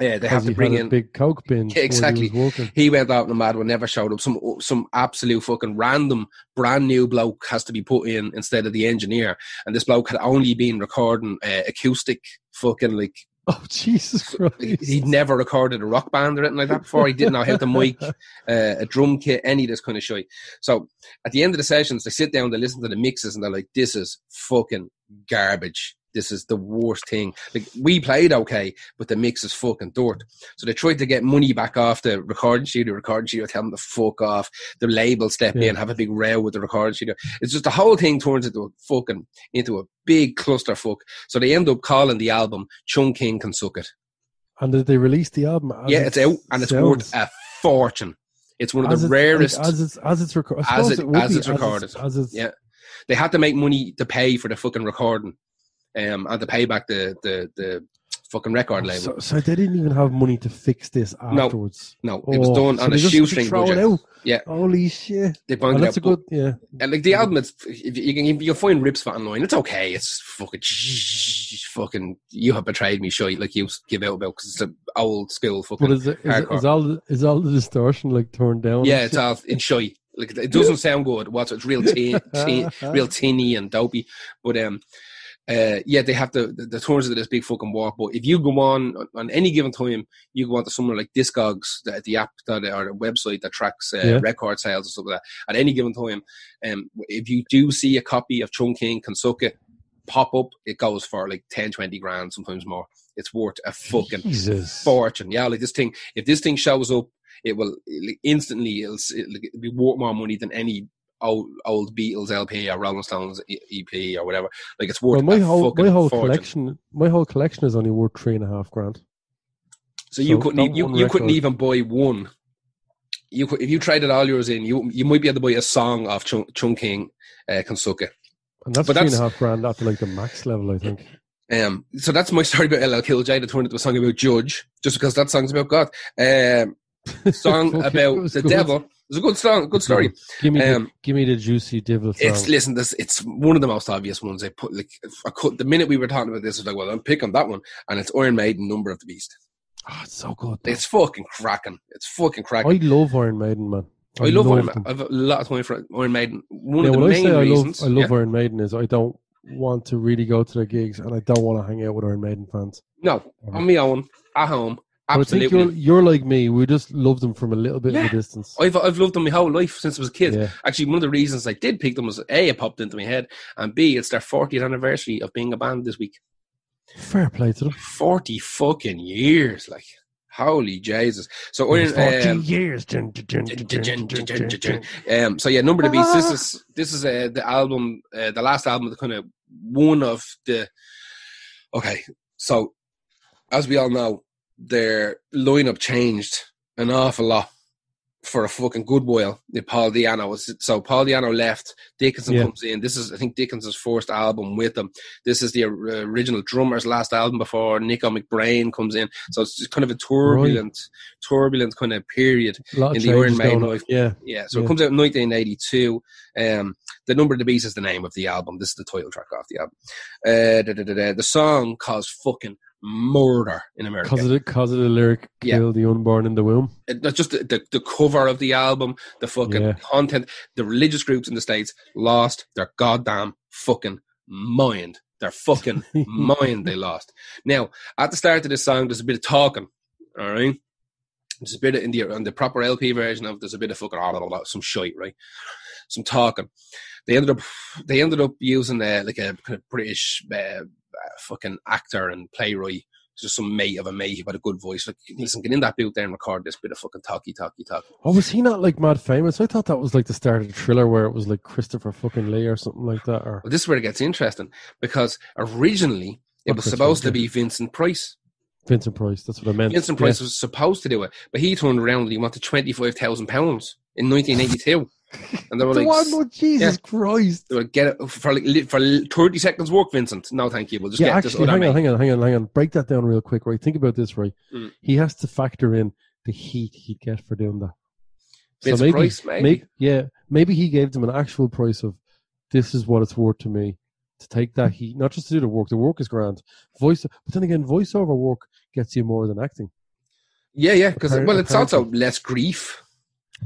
Yeah, they have to bring in a big coke bin. Yeah, exactly. He, he went out in the mad one, never showed up. Some some absolute fucking random brand new bloke has to be put in instead of the engineer. And this bloke had only been recording uh, acoustic fucking like. Oh Jesus Christ! Like, he'd never recorded a rock band or anything like that before. He didn't know how to mic, uh, a drum kit, any of this kind of shit. So at the end of the sessions, they sit down, they listen to the mixes, and they're like, "This is fucking garbage. This is the worst thing. Like, we played okay, but the mix is fucking dirt." So they tried to get money back off the recording studio. The recording studio tell them to fuck off. The label step yeah. in, have a big row with the recording studio. It's just the whole thing turns into a fucking, into a big clusterfuck. So they end up calling the album Chung King Can Suck It. And did they release the album? Yeah, it's out and it's worth a fortune. It's one of as the rarest. Like, as it's as it's, reco- as it, it as it's recorded. As it's recorded. As yeah. They had to make money to pay for the fucking recording. Um, and to pay back the, the, the fucking record label. So, so they didn't even have money to fix this afterwards. No, no oh, it was done so on a shoestring budget. Out. Yeah, holy shit! They banged oh, that's it out. A good, yeah. And like the yeah. album, it's, you can you'll find rips for online. It's okay. It's fucking fucking. You have betrayed me, shite. Like you give out about because it's an old school fucking. But is, it, is, it, is all is all the distortion like turned down? Yeah, it's shit? all in shite. Like it doesn't sound good. What's it's real tin, tin real tinny and dopey, but um. Uh, yeah, they have to, the, the tours of this big fucking walk, but if you go on, on, on any given time, you go on to somewhere like Discogs, the, the app that, or the website that tracks uh, yeah. record sales and stuff like that. At any given time, um, if you do see a copy of Chung King Can Suck It pop up, it goes for like ten, twenty grand, sometimes more. It's worth a fucking Jesus. fortune. Yeah, like this thing, if this thing shows up, it will it, instantly, it'll, it'll be worth more money than any Old, old Beatles L P or Rolling Stones E P or whatever. Like it's worth. Well, my whole my whole fortune. collection, my whole collection is only worth three and a half grand. So, so you couldn't you, you couldn't even buy one. You could, if you traded all yours in, you you might be able to buy a song of Chung, Chung King uh, Can Suck It. And that's but three that's, and a half grand after like the max level, I think. Um. So that's my story about L L Cool J that turned into a song about Judge, just because that song's about God. Um. Song okay, about the good. devil. It's a good song, good story. Give me, um, the, give me the juicy devil song. It's listen, this it's one of the most obvious ones. I put like I could, the minute we were talking about this, I was like, well, I'm picking that one, and it's Iron Maiden, Number of the Beast. Oh, it's so good. Though. It's fucking cracking. It's fucking cracking. I love Iron Maiden, man. I, I love, love Iron Maiden. I've a lot of time for Iron Maiden. One yeah, of the when main I say reasons I love, I love yeah. Iron Maiden is I don't want to really go to their gigs, and I don't want to hang out with Iron Maiden fans. No, on my own, at home. Absolutely. But I think you're, you're like me. We just loved them from a little bit yeah. of a distance. I've I've loved them my whole life since I was a kid. Yeah. Actually, one of the reasons I did pick them was A, it popped into my head, and B, it's their fortieth anniversary of being a band this week. Fair play to them. forty fucking years, like holy Jesus! So Iron, forty um, years. Um, so yeah, Number of the Beast. This is this is uh, the album, uh, the last album, the kind of one of the. Okay, so as we all know, their lineup changed an awful lot for a fucking good while. Paul Diano, so Paul Diano left. Dickinson yeah. comes in. This is, I think, Dickinson's first album with them. This is the original drummer's last album before Nico McBrain comes in. So it's just kind of a turbulent, right. turbulent kind of period in the Iron Maiden life. Yeah, yeah. So yeah. it comes out in nineteen eighty-two. Um, the Number of the Beast is the name of the album. This is the title track off the album. Uh, da, da, da, da. The song caused fucking murder in America because of, of the lyric "kill yeah. the unborn in the womb." That's just the, the, the cover of the album, the fucking yeah. content. The religious groups in the States lost their goddamn fucking mind. Their fucking mind they lost. Now, at the start of this song, there's a bit of talking, all right? There's a bit of, in the, on the proper L P version of, there's a bit of fucking, oh, some shite, right? Some talking. They ended up, they ended up using uh, like a kind of British uh, fucking actor and playwright, just some mate of a mate who had a good voice. Like, listen, get in that booth there and record this bit of fucking talky, talky, talky. Oh, was he not like mad famous? I thought that was like the start of the Thriller, where it was like Christopher fucking Lee or something like that. Or well, this is where it gets interesting, because originally it what was supposed to be Vincent Price. Vincent Price, that's what I meant. Vincent Price yeah. was supposed to do it, but he turned around and he wanted twenty-five thousand pounds in nineteen eighty-two. And they were like, one, oh, Jesus yeah. Christ. They were, get it for like for thirty seconds work, Vincent. No, thank you. We'll just yeah, get actually, this other hang on, hang on, hang on, hang on. Break that down real quick, right? Think about this, right? Mm. He has to factor in the heat he'd get for doing that. Vincent so maybe, Price, maybe. maybe. Yeah, maybe he gave them an actual price of, this is what it's worth to me. To take that heat, not just to do the work. The work is grand. Voice, but then again, voiceover work gets you more than acting. Yeah, yeah. Because well, it's also less grief.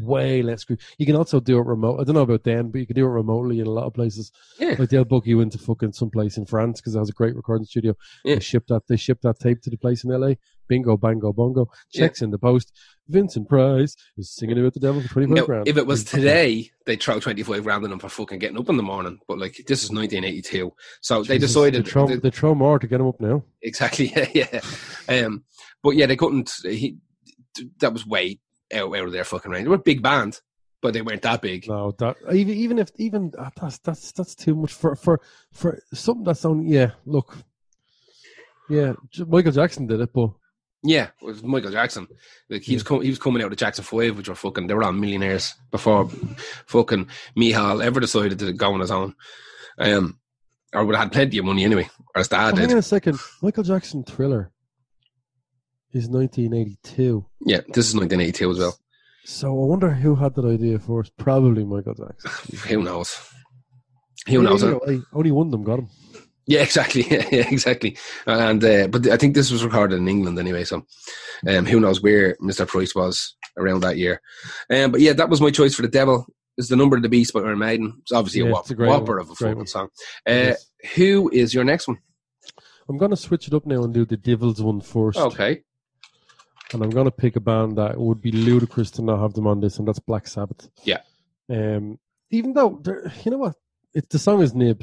Way less grief. You can also do it remote. I don't know about then, but you can do it remotely in a lot of places. Yeah. Like they'll book you into fucking some place in France because it has a great recording studio. Yeah. They ship that. They ship that tape to the place in L A. Bingo, bango, bongo. Checks yeah. in the post. Vincent Price is singing about the devil for twenty-five now, grand. If it was today, they'd throw twenty-five grand in them for fucking getting up in the morning. But like, this is nineteen eighty-two. So Jesus, they decided... They throw, they, they throw more to get him up now. Exactly, yeah. yeah. Um, but yeah, they couldn't... He, that was way out, out of their fucking range. They were a big band, but they weren't that big. No, that, even, even if... even uh, that's, that's that's too much for, for, for something that's on... Yeah, look. Yeah, Michael Jackson did it, but... Yeah, it was Michael Jackson. Like he was com- he was coming out of Jackson Five, which were fucking they were on millionaires before fucking Mihal ever decided to go on his own, um, or would have had plenty of money anyway. Or his dad oh, did. Hang on a second, Michael Jackson Thriller is nineteen eighty-two. Yeah, this is nineteen eighty-two as well. So I wonder who had that idea first. Probably Michael Jackson. Who knows? Who knows? You know, I, only one of them got him. Yeah, exactly. Yeah, yeah exactly. And uh, but I think this was recorded in England anyway, so um, who knows where Mister Price was around that year. Um, but yeah, that was my choice for The Devil. It's The Number of the Beast by Iron Maiden. It's obviously yeah, a, whop- it's a whopper one. Of a fucking song. Uh, yes. Who is your next one? I'm going to switch it up now and do the Devil's one first. Okay. And I'm going to pick a band that would be ludicrous to not have them on this, and that's Black Sabbath. Yeah. Um, even though, you know what? It's, the song is nib.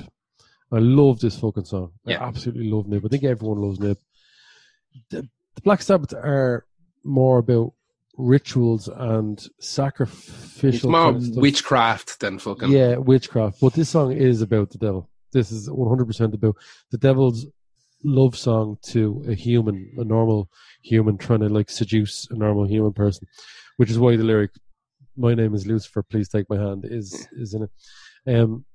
I love this fucking song. Yeah. I absolutely love Nib. I think everyone loves Nib. The, the Black Sabbath are more about rituals and sacrificial. It's more kind of witchcraft than fucking. Yeah, witchcraft. But this song is about the devil. This is one hundred percent about the devil's love song to a human, a normal human trying to like seduce a normal human person, which is why the lyric, "My name is Lucifer, please take my hand," is, is in it. Um,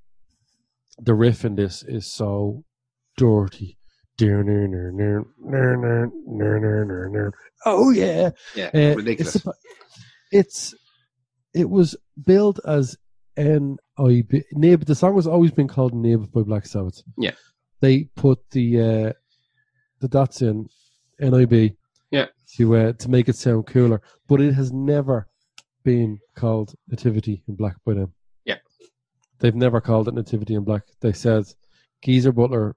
The riff in this is so dirty. Oh yeah, yeah, uh, ridiculous. It's, about, it's it was billed as N I B Nib. The song has always been called Nib by Black Sabbath. Yeah, they put the uh, the dots in N I B. Yeah, to uh, to make it sound cooler, but it has never been called Nativity in Black by them. They've never called it Nativity in Black. They said, Geezer Butler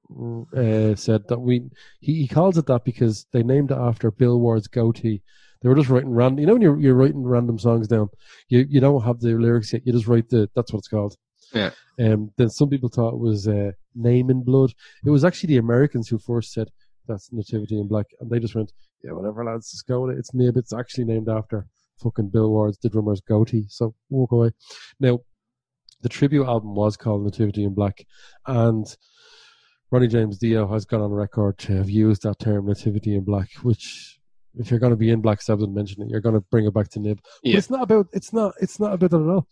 uh, said that we, he, he calls it that because they named it after Bill Ward's goatee. They were just writing random, you know, when you're, you're writing random songs down, you, you don't have the lyrics yet. You just write the, that's what it's called. Yeah. Um, then some people thought it was uh, Name in Blood. It was actually the Americans who first said, that's Nativity in Black. And they just went, yeah, whatever, lads, it's going, it's nib, it's actually named after fucking Bill Ward's, the drummer's goatee. So walk away. Now, the tribute album was called Nativity in Black, and Ronnie James Dio has gone on record to have used that term Nativity in Black, which if you're going to be in Black Sabbath and mention it, you're going to bring it back to nib. Yeah. But it's not about, it's not, it's not about that at all.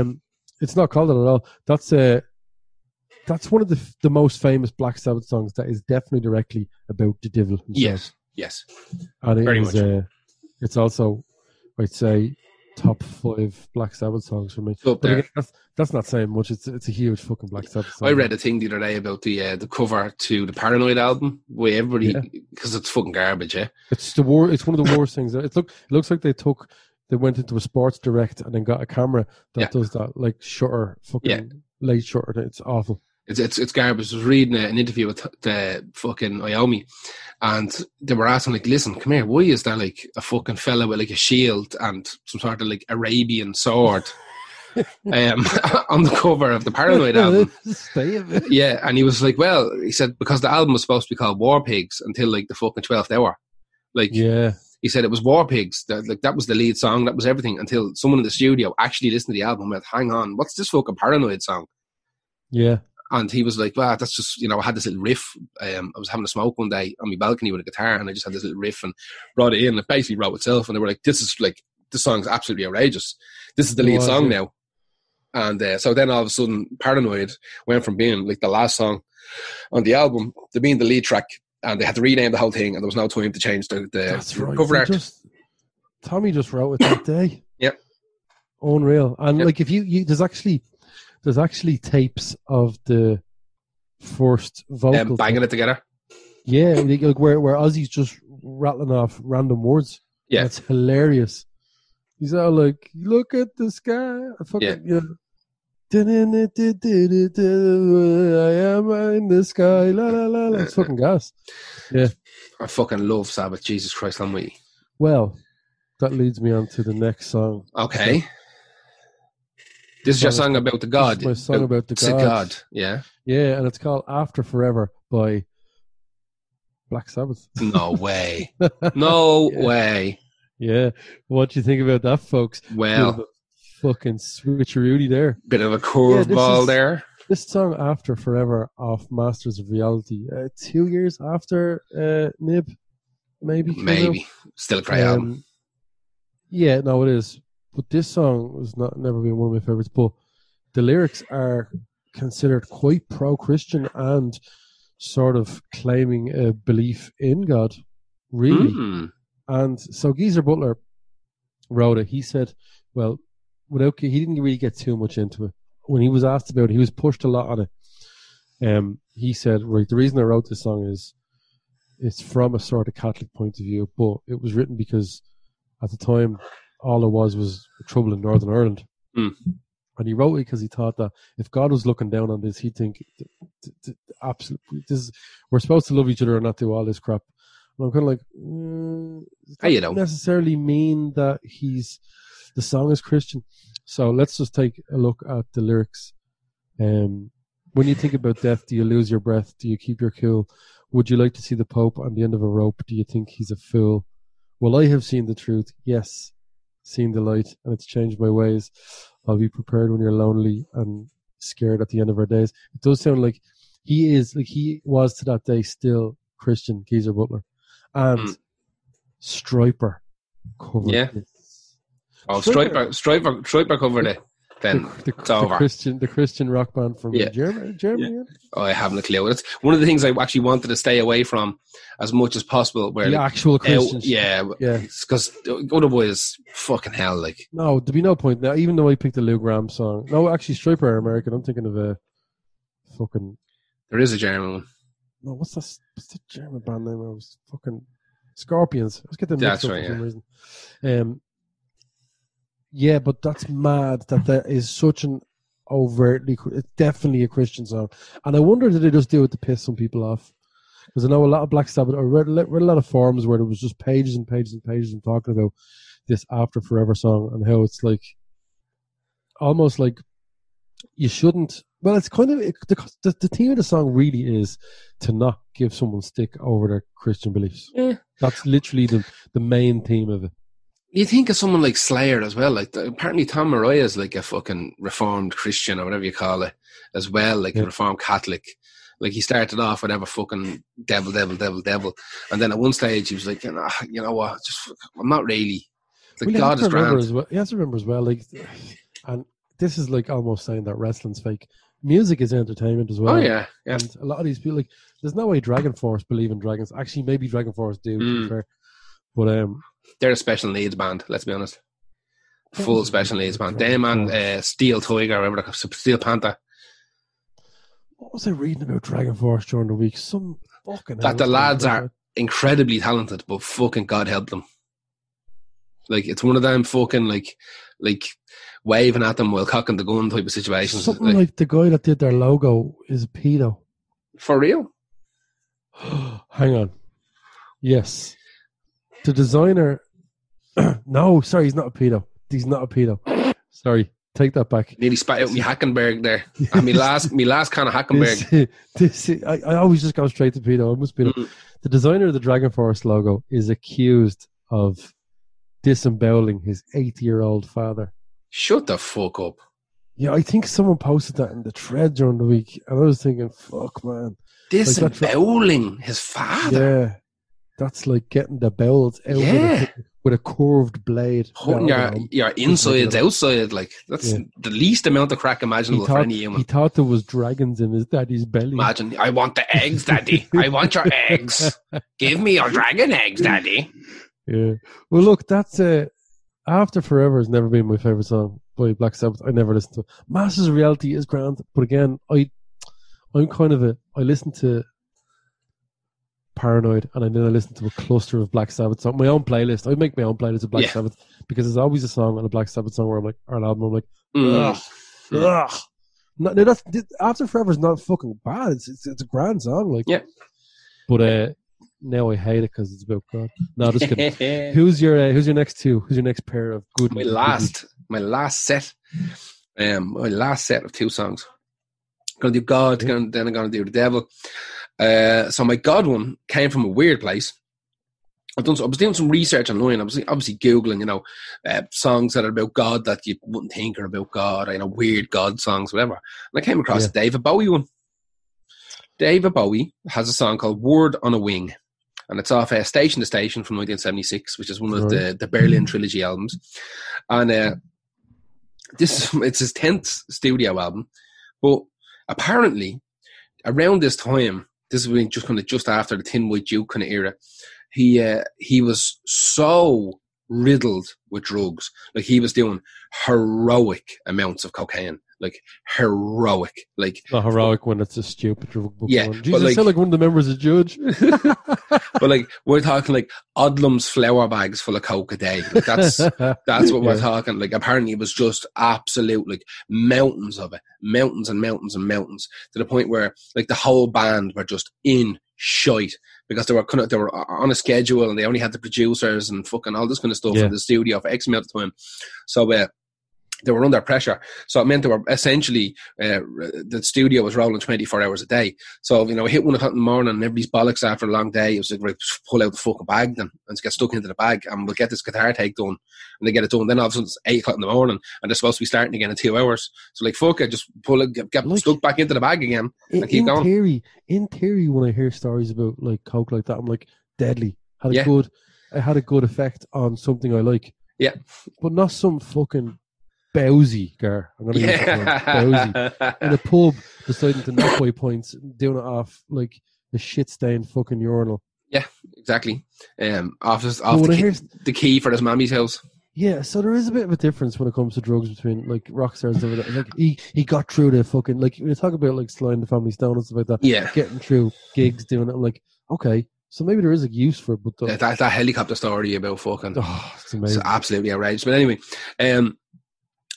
Um, it's not called it at all. That's a, that's one of the the most famous Black Sabbath songs that is definitely directly about the devil himself. Yes, yes. And it Very is, much. Uh, it's also, I'd say, top five Black Sabbath songs for me. Up there. Again, that's, that's not saying much. It's it's a huge fucking Black Sabbath song. I read a thing the other day about the uh, the cover to the Paranoid album where everybody because yeah. it's fucking garbage. Yeah, it's the war. It's one of the worst things. It's look. It looks like they took they went into a Sports Direct and then got a camera that yeah. does that like shutter fucking yeah. late shutter. It's awful. It's it's, it's garbage. I was reading a, an interview with the fucking Iommi, and they were asking, like, listen, come here, why is there, like, a fucking fella with, like, a shield and some sort of, like, Arabian sword um, on the cover of the Paranoid album? Yeah, and he was like, well, he said, because the album was supposed to be called War Pigs until, like, the fucking twelfth hour. Like, yeah. He said it was War Pigs. That, like, that was the lead song. That was everything until someone in the studio actually listened to the album and went, hang on, what's this fucking Paranoid song? Yeah. And he was like, well, that's just, you know, I had this little riff. Um, I was having a smoke one day on my balcony with a guitar, and I just had this little riff and wrote it in. It basically wrote itself. And they were like, this is like, this song's absolutely outrageous. This is the lead oh, song now. And uh, so then all of a sudden, Paranoid went from being like the last song on the album to being the lead track. And they had to rename the whole thing, and there was no time to change the, the that's right. cover art. Just, Tommy just wrote it that day. Yep. Unreal. And yep. like, if you, you, there's actually, there's actually tapes of the first vocal. Um, banging thing. It together. Yeah, like where, where Ozzy's just rattling off random words. Yeah. That's hilarious. He's all like, look at the sky. I fucking, yeah. You know, I am in the sky, la la la la. It's fucking gas. Yeah, I fucking love Sabbath. Jesus Christ, I'm with you. Well, that leads me on to the next song. Okay, this is your song about the God. This is my song about the God. It's a God, yeah, yeah, and it's called "After Forever" by Black Sabbath. No way, no yeah. way. Yeah, what do you think about that, folks? Well. Fucking switcherooty there. Bit of a curveball yeah, there. This song After Forever off Masters of Reality. Uh, two years after uh, Nib, maybe. Maybe. Still a great um, album. Yeah, no, it is. But this song was not never been one of my favorites. But the lyrics are considered quite pro-Christian and sort of claiming a belief in God, really. Mm. And so Geezer Butler wrote it. He said, well, Without, he didn't really get too much into it. When he was asked about it, he was pushed a lot on it. Um, he said, right, the reason I wrote this song is it's from a sort of Catholic point of view, but it was written because at the time, all there was was trouble in Northern Ireland. Mm. And he wrote it because he thought that if God was looking down on this, he'd think, absolutely, this is, we're supposed to love each other and not do all this crap. And I'm kind of like, mm, it doesn't you know. necessarily mean that he's... The song is Christian. So let's just take a look at the lyrics. Um, when you think about death, do you lose your breath? Do you keep your cool? Would you like to see the Pope on the end of a rope? Do you think he's a fool? Well, I have seen the truth. Yes, seen the light, and it's changed my ways. I'll be prepared when you're lonely and scared at the end of our days. It does sound like he is, like he was to that day still Christian, Geezer Butler. And mm. Stryper covered yeah. it. Oh, Stryper, Stryper, Stryper covered it. Then the, the, it's over. The Christian, the Christian rock band from yeah. Germany. Germany. Yeah. Oh, I haven't a clue. It's one of the things I actually wanted to stay away from as much as possible. Where the like, actual Christians, yeah, yeah, because otherwise, fucking hell, like no, there'd be no point now. Even though I picked a Lou Gramm song, no, actually, Stryper are American. I'm thinking of a fucking. There is a German one. No, what's that? What's the German band name? I was fucking Scorpions. Let's get them. That's mixed right. Up for yeah. some reason. Um. Yeah, but that's mad that that is such an overtly, it's definitely a Christian song. And I wonder, did they just do it to piss some people off? Because I know a lot of Black Sabbath, I read, read a lot of forums where there was just pages and pages and pages and talking about this After Forever song and how it's like, almost like you shouldn't, well, it's kind of, it, the, the, the theme of the song really is to not give someone stick over their Christian beliefs. Yeah. That's literally the, the main theme of it. You think of someone like Slayer as well. Like apparently Tom Mariah is like a fucking reformed Christian or whatever you call it as well, like yeah. a reformed Catholic. Like he started off whatever fucking devil, devil, devil, devil. And then at one stage he was like, you know, you know what, just, I'm not really. Like well, God is grand. As well, you have to remember as well, like, and this is like almost saying that wrestling's fake. Music is entertainment as well. Oh, yeah. yeah. And a lot of these people, like, there's no way Dragonforce believe in dragons. Actually, maybe Dragonforce do, to mm. be fair. But, um, they're a special needs band, let's be honest. Full special needs band. Them and uh, Steel Tiger, I remember, Steel Panther. What was I reading about Dragonforce during the week? Some fucking... That the lads are incredibly talented, but fucking God help them. Like, it's one of them fucking, like, like waving at them while cocking the gun type of situations. Something like, like the guy that did their logo is a pedo. For real? Hang on. Yes. The designer... no, sorry, he's not a pedo. He's not a pedo. Sorry, take that back. Nearly spat out me Hackenberg there. And me last, me last kind of Hackenberg. This, this, I, I always just go straight to pedo. I must be mm-hmm. The designer of the Dragonforce logo is accused of disemboweling his eighty-year-old father. Shut the fuck up. Yeah, I think someone posted that in the thread during the week, and I was thinking, fuck, man. Disemboweling like his father? Yeah. That's like getting the bowels out yeah. with, a, with a curved blade. Putting your, your insides outside. Like, that's yeah. the least amount of crack imaginable thought, for any human. He thought there was dragons in his daddy's belly. Imagine, I want the eggs, daddy. I want your eggs. Give me your dragon eggs, daddy. Yeah. Well, look, that's uh, After Forever has never been my favourite song by Black Sabbath. I never listened to it. Masters of Reality is grand. But again, I, I'm kind of a... I listen to... Paranoid, and I then I listen to a cluster of Black Sabbath songs. My own playlist. I make my own playlist of Black yeah. Sabbath, because there's always a song on a Black Sabbath song where I'm like, or an album, I'm like, ugh, yeah. ugh. No, no, that's After Forever's not fucking bad. It's it's, it's a grand song, like. Yeah. But uh, now I hate it because it's about God. No, just kidding. Who's your uh, Who's your next two? Who's your next pair of good? My last, my last set, um, my last set of two songs. I'm gonna do God, yeah. gonna, then I'm gonna do the Devil. Uh, so my God one came from a weird place. I've done. So, I was doing some research online. I was obviously googling, you know, uh, songs that are about God that you wouldn't think are about God. Or, you know, weird God songs, whatever. And I came across yeah. a David Bowie one. David Bowie has a song called "Word on a Wing," and it's off uh, "Station to Station" from nineteen seventy-six, which is one of right. the, the Berlin trilogy albums. And uh, this is, it's his tenth studio album, but apparently around this time. This has been just kind of just after the Thin White Duke kind of era. He uh, he was so riddled with drugs. Like, he was doing heroic amounts of cocaine. Like, heroic. Like, not heroic when it's a stupid drug book. Yeah. One. Jesus, like, sound like one of the members of Judge. But, like, we're talking, like, Odlum's flour bags full of coke a day. Like, that's that's what yeah. we're talking. Like, apparently it was just absolute, like, mountains of it. Mountains and mountains and mountains. To the point where, like, the whole band were just in shite. Because they were kind of, they were on a schedule and they only had the producers and fucking all this kind of stuff yeah. in the studio for X amount of time. So, uh, they were under pressure. So it meant they were essentially, uh, the studio was rolling twenty-four hours a day. So, you know, it hit one o'clock in the morning and everybody's bollocks after a long day. It was like, right, pull out the fucking bag then and get stuck into the bag and we'll get this guitar take done. And they get it done. Then all of a sudden it's eight o'clock in the morning and they're supposed to be starting again in two hours. So like, fuck it, just pull it, get, get like, stuck back into the bag again in, and keep in going. Theory, in theory, when I hear stories about like coke like that, I'm like, deadly. Had a yeah. good, it had a good effect on something I like. Yeah. But not some fucking... Bowsy, girl. I'm gonna use that word. Bowsy. In a pub, deciding to knock away points, doing it off like a shit-stained fucking urinal. Yeah, exactly. Um, off, off well, the, key, hear... the key for his mammy's house. Yeah, so there is a bit of a difference when it comes to drugs between like rock stars and stuff like that. Like he, he got through the fucking like we talk about like Sly and the Family Stone and stuff like that. Yeah, getting through gigs, doing it. I'm like, okay. So maybe there is a use for it, but yeah, that that helicopter story about fucking oh, it's, it's absolutely outrageous. But anyway, um.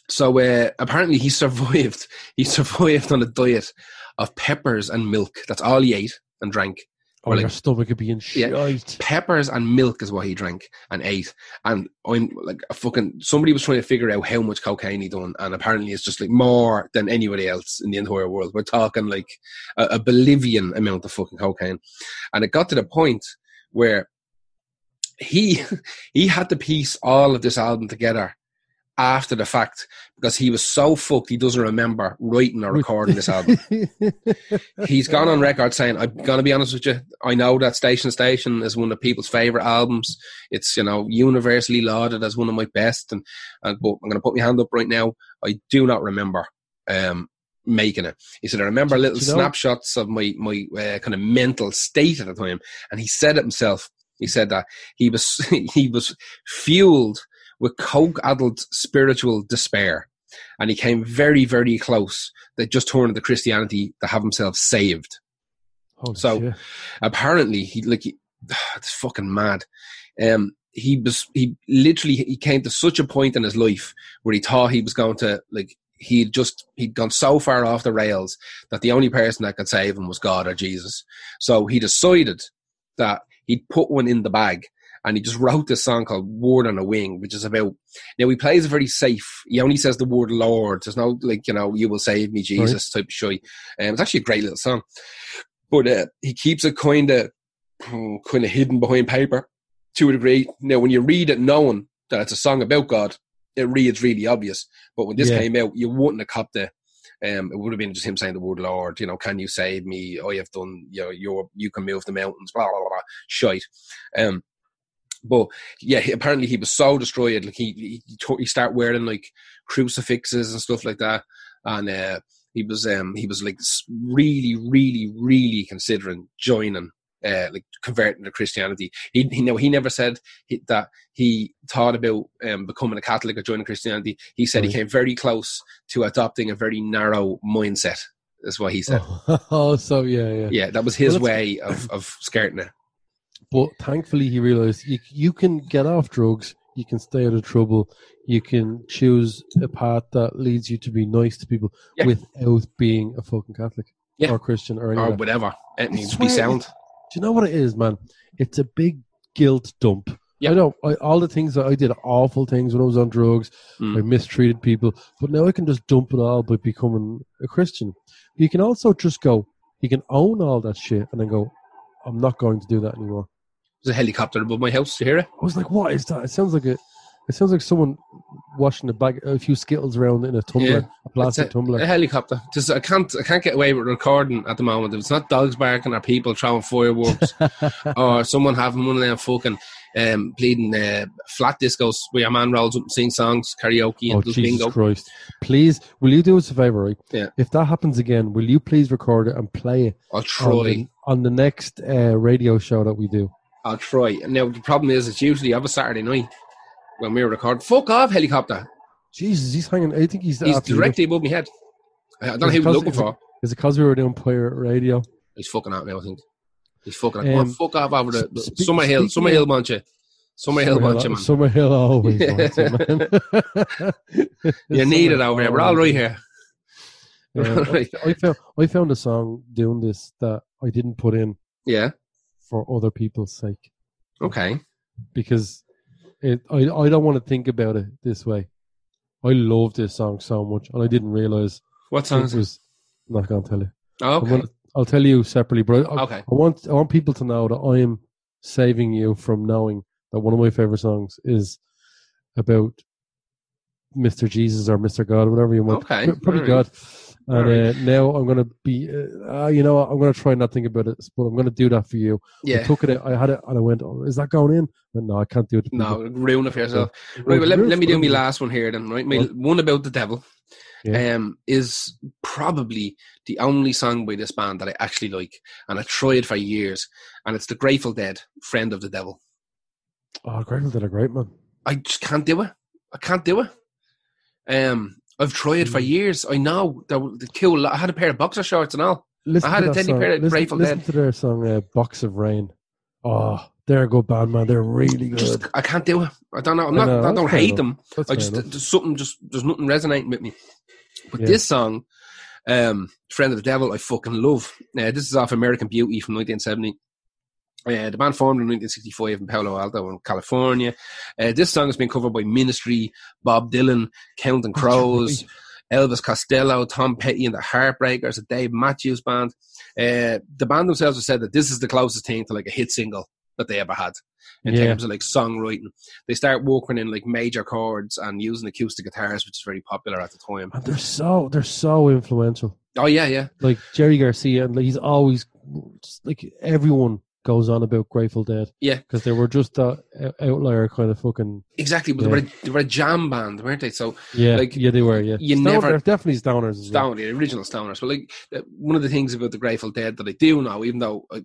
So uh, apparently he survived. He survived on a diet of peppers and milk. That's all he ate and drank. Oh, or like, your stomach would be in shit. Yeah, peppers and milk is what he drank and ate. And I'm like a fucking somebody was trying to figure out how much cocaine he done, and apparently it's just like more than anybody else in the entire world. We're talking like a, a Bolivian amount of fucking cocaine, and it got to the point where he he had to piece all of this album together. After the fact, because he was so fucked, he doesn't remember writing or recording this album. He's gone on record saying, I'm going to be honest with you, I know that Station to Station is one of people's favourite albums. It's, you know, universally lauded as one of my best. And, and but I'm going to put my hand up right now. I do not remember um, making it. He said, I remember little you know? snapshots of my, my uh, kind of mental state at the time. And he said it himself. He said that he was he was fueled with coke-addled spiritual despair. And he came very, very close. They just turned to Christianity to have himself saved. Holy so shit. Apparently, he like he, ugh, it's fucking mad. Um, he was, he literally, he came to such a point in his life where he thought he was going to, like, he'd just, he'd gone so far off the rails that the only person that could save him was God or Jesus. So he decided that he'd put one in the bag, and he just wrote this song called Word on a Wing, which is about, now he plays it very safe. He only says the word Lord. There's no, like, you know, you will save me, Jesus, right, type of shit. Um, it's actually a great little song. But uh, he keeps it kind of, kind of hidden behind paper to a degree. Now, when you read it knowing that it's a song about God, it reads really obvious. But when this yeah. came out, you wouldn't have copped it. Um, it would have been just him saying the word Lord, you know, can you save me? I have done, you know, you're, you can move the mountains, blah, blah, blah, blah. Shite. Um, But yeah, he, apparently he was so destroyed. Like he, he, he started wearing like crucifixes and stuff like that, and uh, he was um he was like really, really, really considering joining, uh, like converting to Christianity. He, he no, he never said he, that he thought about um becoming a Catholic or joining Christianity. He said right. he came very close to adopting a very narrow mindset. That's what he said. Oh, oh so yeah, yeah, yeah. That was his well, way of of skirting it. But thankfully, he realized you, you can get off drugs, you can stay out of trouble, you can choose a path that leads you to be nice to people yeah. without being a fucking Catholic yeah. or Christian or anything. Or whatever. It needs to be sound. Do you know what it is, man? It's a big guilt dump. Yeah. I know I, all the things that I did, awful things when I was on drugs, mm. I mistreated people, but now I can just dump it all by becoming a Christian. You can also just go, you can own all that shit and then go, I'm not going to do that anymore. There's a helicopter above my house. Did you hear it? I was like, "What is that?" It sounds like a, it sounds like someone washing a bag, a few Skittles around in a tumbler, yeah, a plastic a, tumbler. A helicopter. Just I can't, I can't get away with recording at the moment. If it's not dogs barking or people throwing fireworks, or someone having one of them fucking um, bleeding uh, flat discos where your man rolls up and sings songs, karaoke, and oh, does Jesus bingo. Christ! Please, will you do us a favour? Right? Yeah. If that happens again, will you please record it and play it? I'll try on the, on the next uh, radio show that we do. I'll try. Now, the problem is, it's usually of a Saturday night when we record. Fuck off, helicopter. Jesus, he's hanging. I think he's... He's directly above my head. I don't know who he was looking for. Is it because we were doing pirate radio? He's fucking at me, I think. He's fucking at me. Um, fuck off over the... Spe- Summerhill. Spe- Summerhill, won't you? Summerhill, won't you, man? Summerhill always wants you, man. You need it over here. We're all right here. Um, right. I, I, found, I found a song doing this that I didn't put in. Yeah. For other people's sake. Okay. Because it, I I don't want to think about it this way. I love this song so much, and I didn't realise... What song is it? Was, I'm not going to tell you. Oh, okay. Gonna, I'll tell you separately, bro. I, okay. I want, I want people to know that I am saving you from knowing that one of my favourite songs is about Mister Jesus or Mister God, whatever you want. Okay. Pretty good. And uh, now I'm going to be, uh, uh, you know, I'm going to try and not think about it, but I'm going to do that for you. Yeah. I took it, I had it, and I went, oh, is that going in? But no, I can't do it. No, ruin it for yourself. So, right, well, let, let me do my last one here then, right? My well, one about the devil yeah. um, is probably the only song by this band that I actually like, and I tried for years, and it's The Grateful Dead, Friend of the Devil. Oh, Grateful Dead are great, man. I just can't do it. I can't do it. Um... I've tried for years. I know. The cool. I had a pair of boxer shorts and all. Listen I had a tiny pair of Grateful Dead. Listen to their song, uh, Box of Rain. Oh, they're a good band, man. They're really good. Just, I can't do it. I don't know. I'm not, I, know, I don't hate them. I just, there's something just, there's nothing resonating with me. But yeah. this song, um, Friend of the Devil, I fucking love. Uh, this is off American Beauty from nineteen seventy. Uh, the band formed in nineteen sixty-five in Palo Alto in California. Uh, this song has been covered by Ministry, Bob Dylan, Counting Crows, Elvis Costello, Tom Petty and the Heartbreakers, the Dave Matthews Band. Uh, the band themselves have said that this is the closest thing to like a hit single that they ever had in yeah. terms of like songwriting. They start working in like major chords and using acoustic guitars, which is very popular at the time. And they're so they're so influential. Oh yeah, yeah. Like Jerry Garcia, and he's always like everyone. Goes on about Grateful Dead. Yeah. Because they were just that outlier kind of fucking... Exactly, but yeah. they, were a, they were a jam band, weren't they? So, yeah, like, yeah they were, yeah. You Stoner, never, they're definitely Stoners. As well. Stoner, the original Stoners. But like, one of the things about the Grateful Dead that I do know, even though I,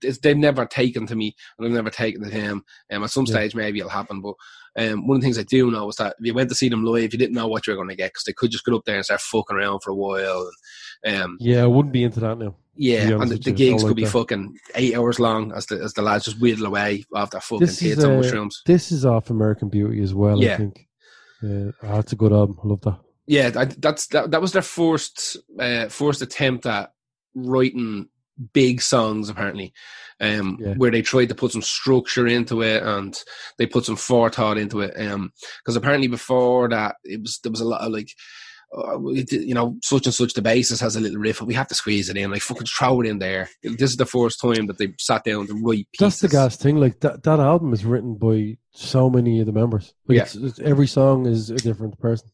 it's, they've never taken to me, and I've never taken to him, um, at some yeah. stage maybe it'll happen, but um, one of the things I do know is that if you went to see them live, you didn't know what you were going to get, because they could just go up there and start fucking around for a while. And, um, yeah, I wouldn't be into that now. Yeah, and the, the gigs could like be that. fucking eight hours long as the as the lads just whittle away after fucking hits and mushrooms. This is off American Beauty as well, yeah. I think. Yeah, oh, that's a good album. I love that. Yeah, that, that's that, that was their first uh, first attempt at writing big songs, apparently, um, yeah. where they tried to put some structure into it and they put some forethought into it. Because um, apparently before that, it was there was a lot of like... Uh, you know, such and such the bassist has a little riff, but we have to squeeze it in. Like, fucking throw it in there. This is the first time that they sat down to write pieces. That's the gas thing. Like, that, that album is written by so many of the members. Like, yeah. it's, it's, every song is a different person.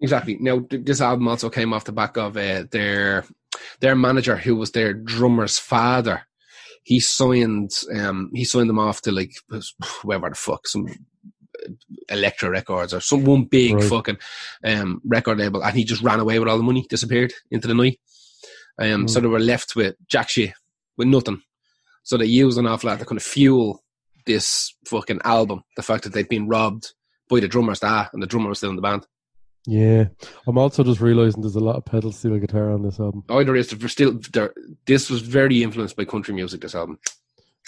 Exactly. Now, th- this album also came off the back of uh, their their manager, who was their drummer's father. He signed, um, he signed them off to, like, whoever the fuck, some... Elektra Records or some one big right. fucking um, record label, and he just ran away with all the money, disappeared into the night. Um, mm. So they were left with jack shit, with nothing. So they used an awful lot to kind of fuel this fucking album. The fact that they've been robbed by the drummer's dad, and the drummer was still in the band. Yeah, I'm also just realising there's a lot of pedal steel guitar on this album. Oh, there is. Still, there, this was very influenced by country music, this album.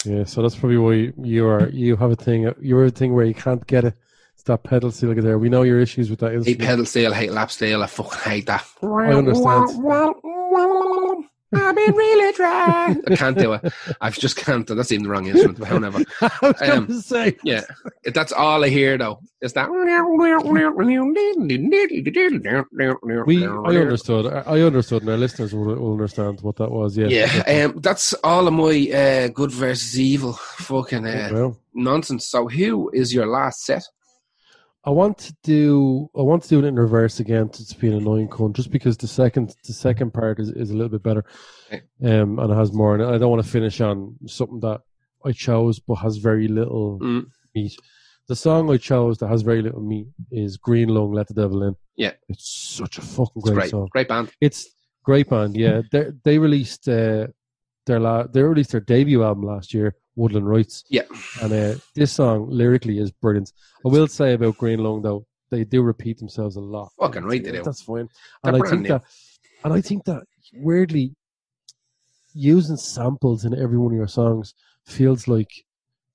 Yeah, so that's probably why you are. You have a thing. You have a thing where you can't get it. It's that pedal steel there. We know your issues with that. Instrument. Hate pedal steel. Hate lap steel. I fucking hate that. I understand. I've been really trying. I can't do it. I just can't. That's even the wrong instrument. However, I was um, gonna say. Yeah, that's all I hear though. It's that. We, I understood. I understood, and our listeners will, will understand what that was. Yeah, yeah. Um, that's all of my uh, good versus evil fucking uh, oh, well. nonsense. So, who is your last set? I want to do I want to do it in reverse again to be an annoying cunt, just because the second the second part is, is a little bit better, um, and it has more. And I don't want to finish on something that I chose but has very little mm. meat. The song I chose that has very little meat is Green Lung, Let the Devil In. Yeah, it's such a fucking great, great song. Great band. It's great band. Yeah, they they released uh, their la- they released their debut album last year. Woodland Rights. Yeah. And uh, this song lyrically is brilliant. I will say about Green Lung though, they do repeat themselves a lot. Fucking right they do. That's fine. They're and I think new. that and I think that weirdly using samples in every one of your songs feels like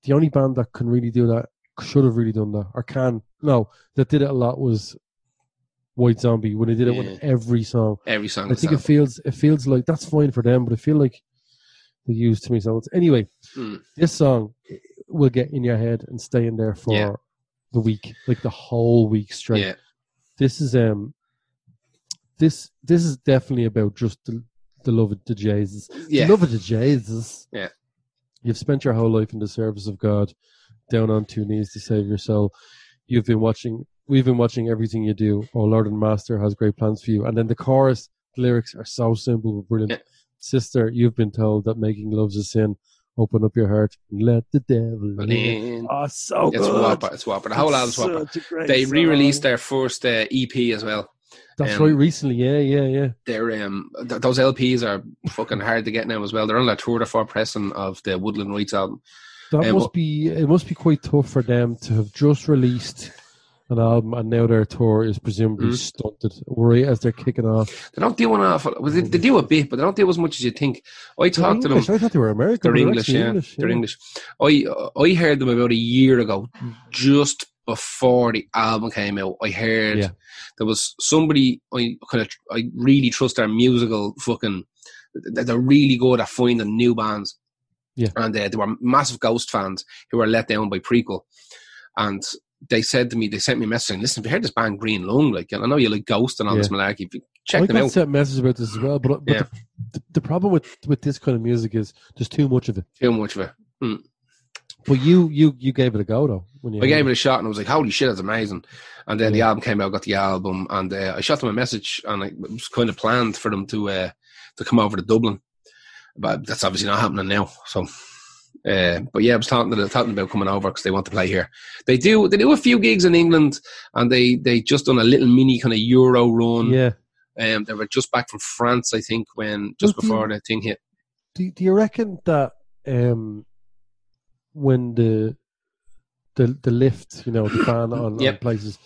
the only band that can really do that should have really done that. Or can no, that did it a lot was White Zombie when they did it yeah. with every song. Every song. I think it feels it feels like that's fine for them, but I feel like they use too many songs. Anyway, mm. this song will get in your head and stay in there for yeah. the week, like the whole week straight. Yeah. This is um, this this is definitely about just the, the love of the Jesus. Yeah. The love of the Jesus. Yeah. You've spent your whole life in the service of God, down on two knees to save your soul. You've been watching. We've been watching everything you do. Oh, Lord and Master has great plans for you. And then the chorus the lyrics are so simple but brilliant. Yeah. Sister, you've been told that making love's a sin. Open up your heart and let the devil in. Oh, so it's good. Whopper, it's whopper. The whole album's whopper. They song. re-released their first uh, E P as well. That's um, right, recently. Yeah, yeah, yeah. They're, um, th- those L Ps are fucking hard to get now as well. They're on the tour de force pressing of the Woodland Rights album. That um, must be. It must be quite tough for them to have just released an album, and now their tour is presumably mm. stunted right as they're kicking off. They don't do an awful well, they, they do a bit, but they don't do as much as you think. I talked to them. I thought they were American. They're, they're English, yeah. English, yeah. They're English. I I heard them about a year ago, just before the album came out. I heard yeah. there was somebody I kind of I really trust their musical fucking. They're really good at finding new bands. Yeah, and uh, they were massive Ghost fans who were let down by Prequel, and. They said to me, they sent me a message saying, listen, have you heard this band Green Lung? Like, I know you like Ghost and all yeah. this malarkey, but check well, them I got out. I sent messages about this as well, but, but yeah. the, the problem with, with this kind of music is there's too much of it. Too much of it. Mm. But you, you you gave it a go, though. When you I gave it a shot, and I was like, holy shit, that's amazing. And then yeah. the album came out, got the album, and uh, I shot them a message, and I, it was kind of planned for them to uh, to come over to Dublin. But that's obviously not happening now, so... Uh, but yeah, I was talking, to the, talking about coming over because they want to play here. They do they do a few gigs in England, and they, they just done a little mini kind of Euro run. Yeah, um, they were just back from France, I think, when just well, before you, the thing hit. Do, do you reckon that um, when the the the lift, you know, the ban on, yep. on places,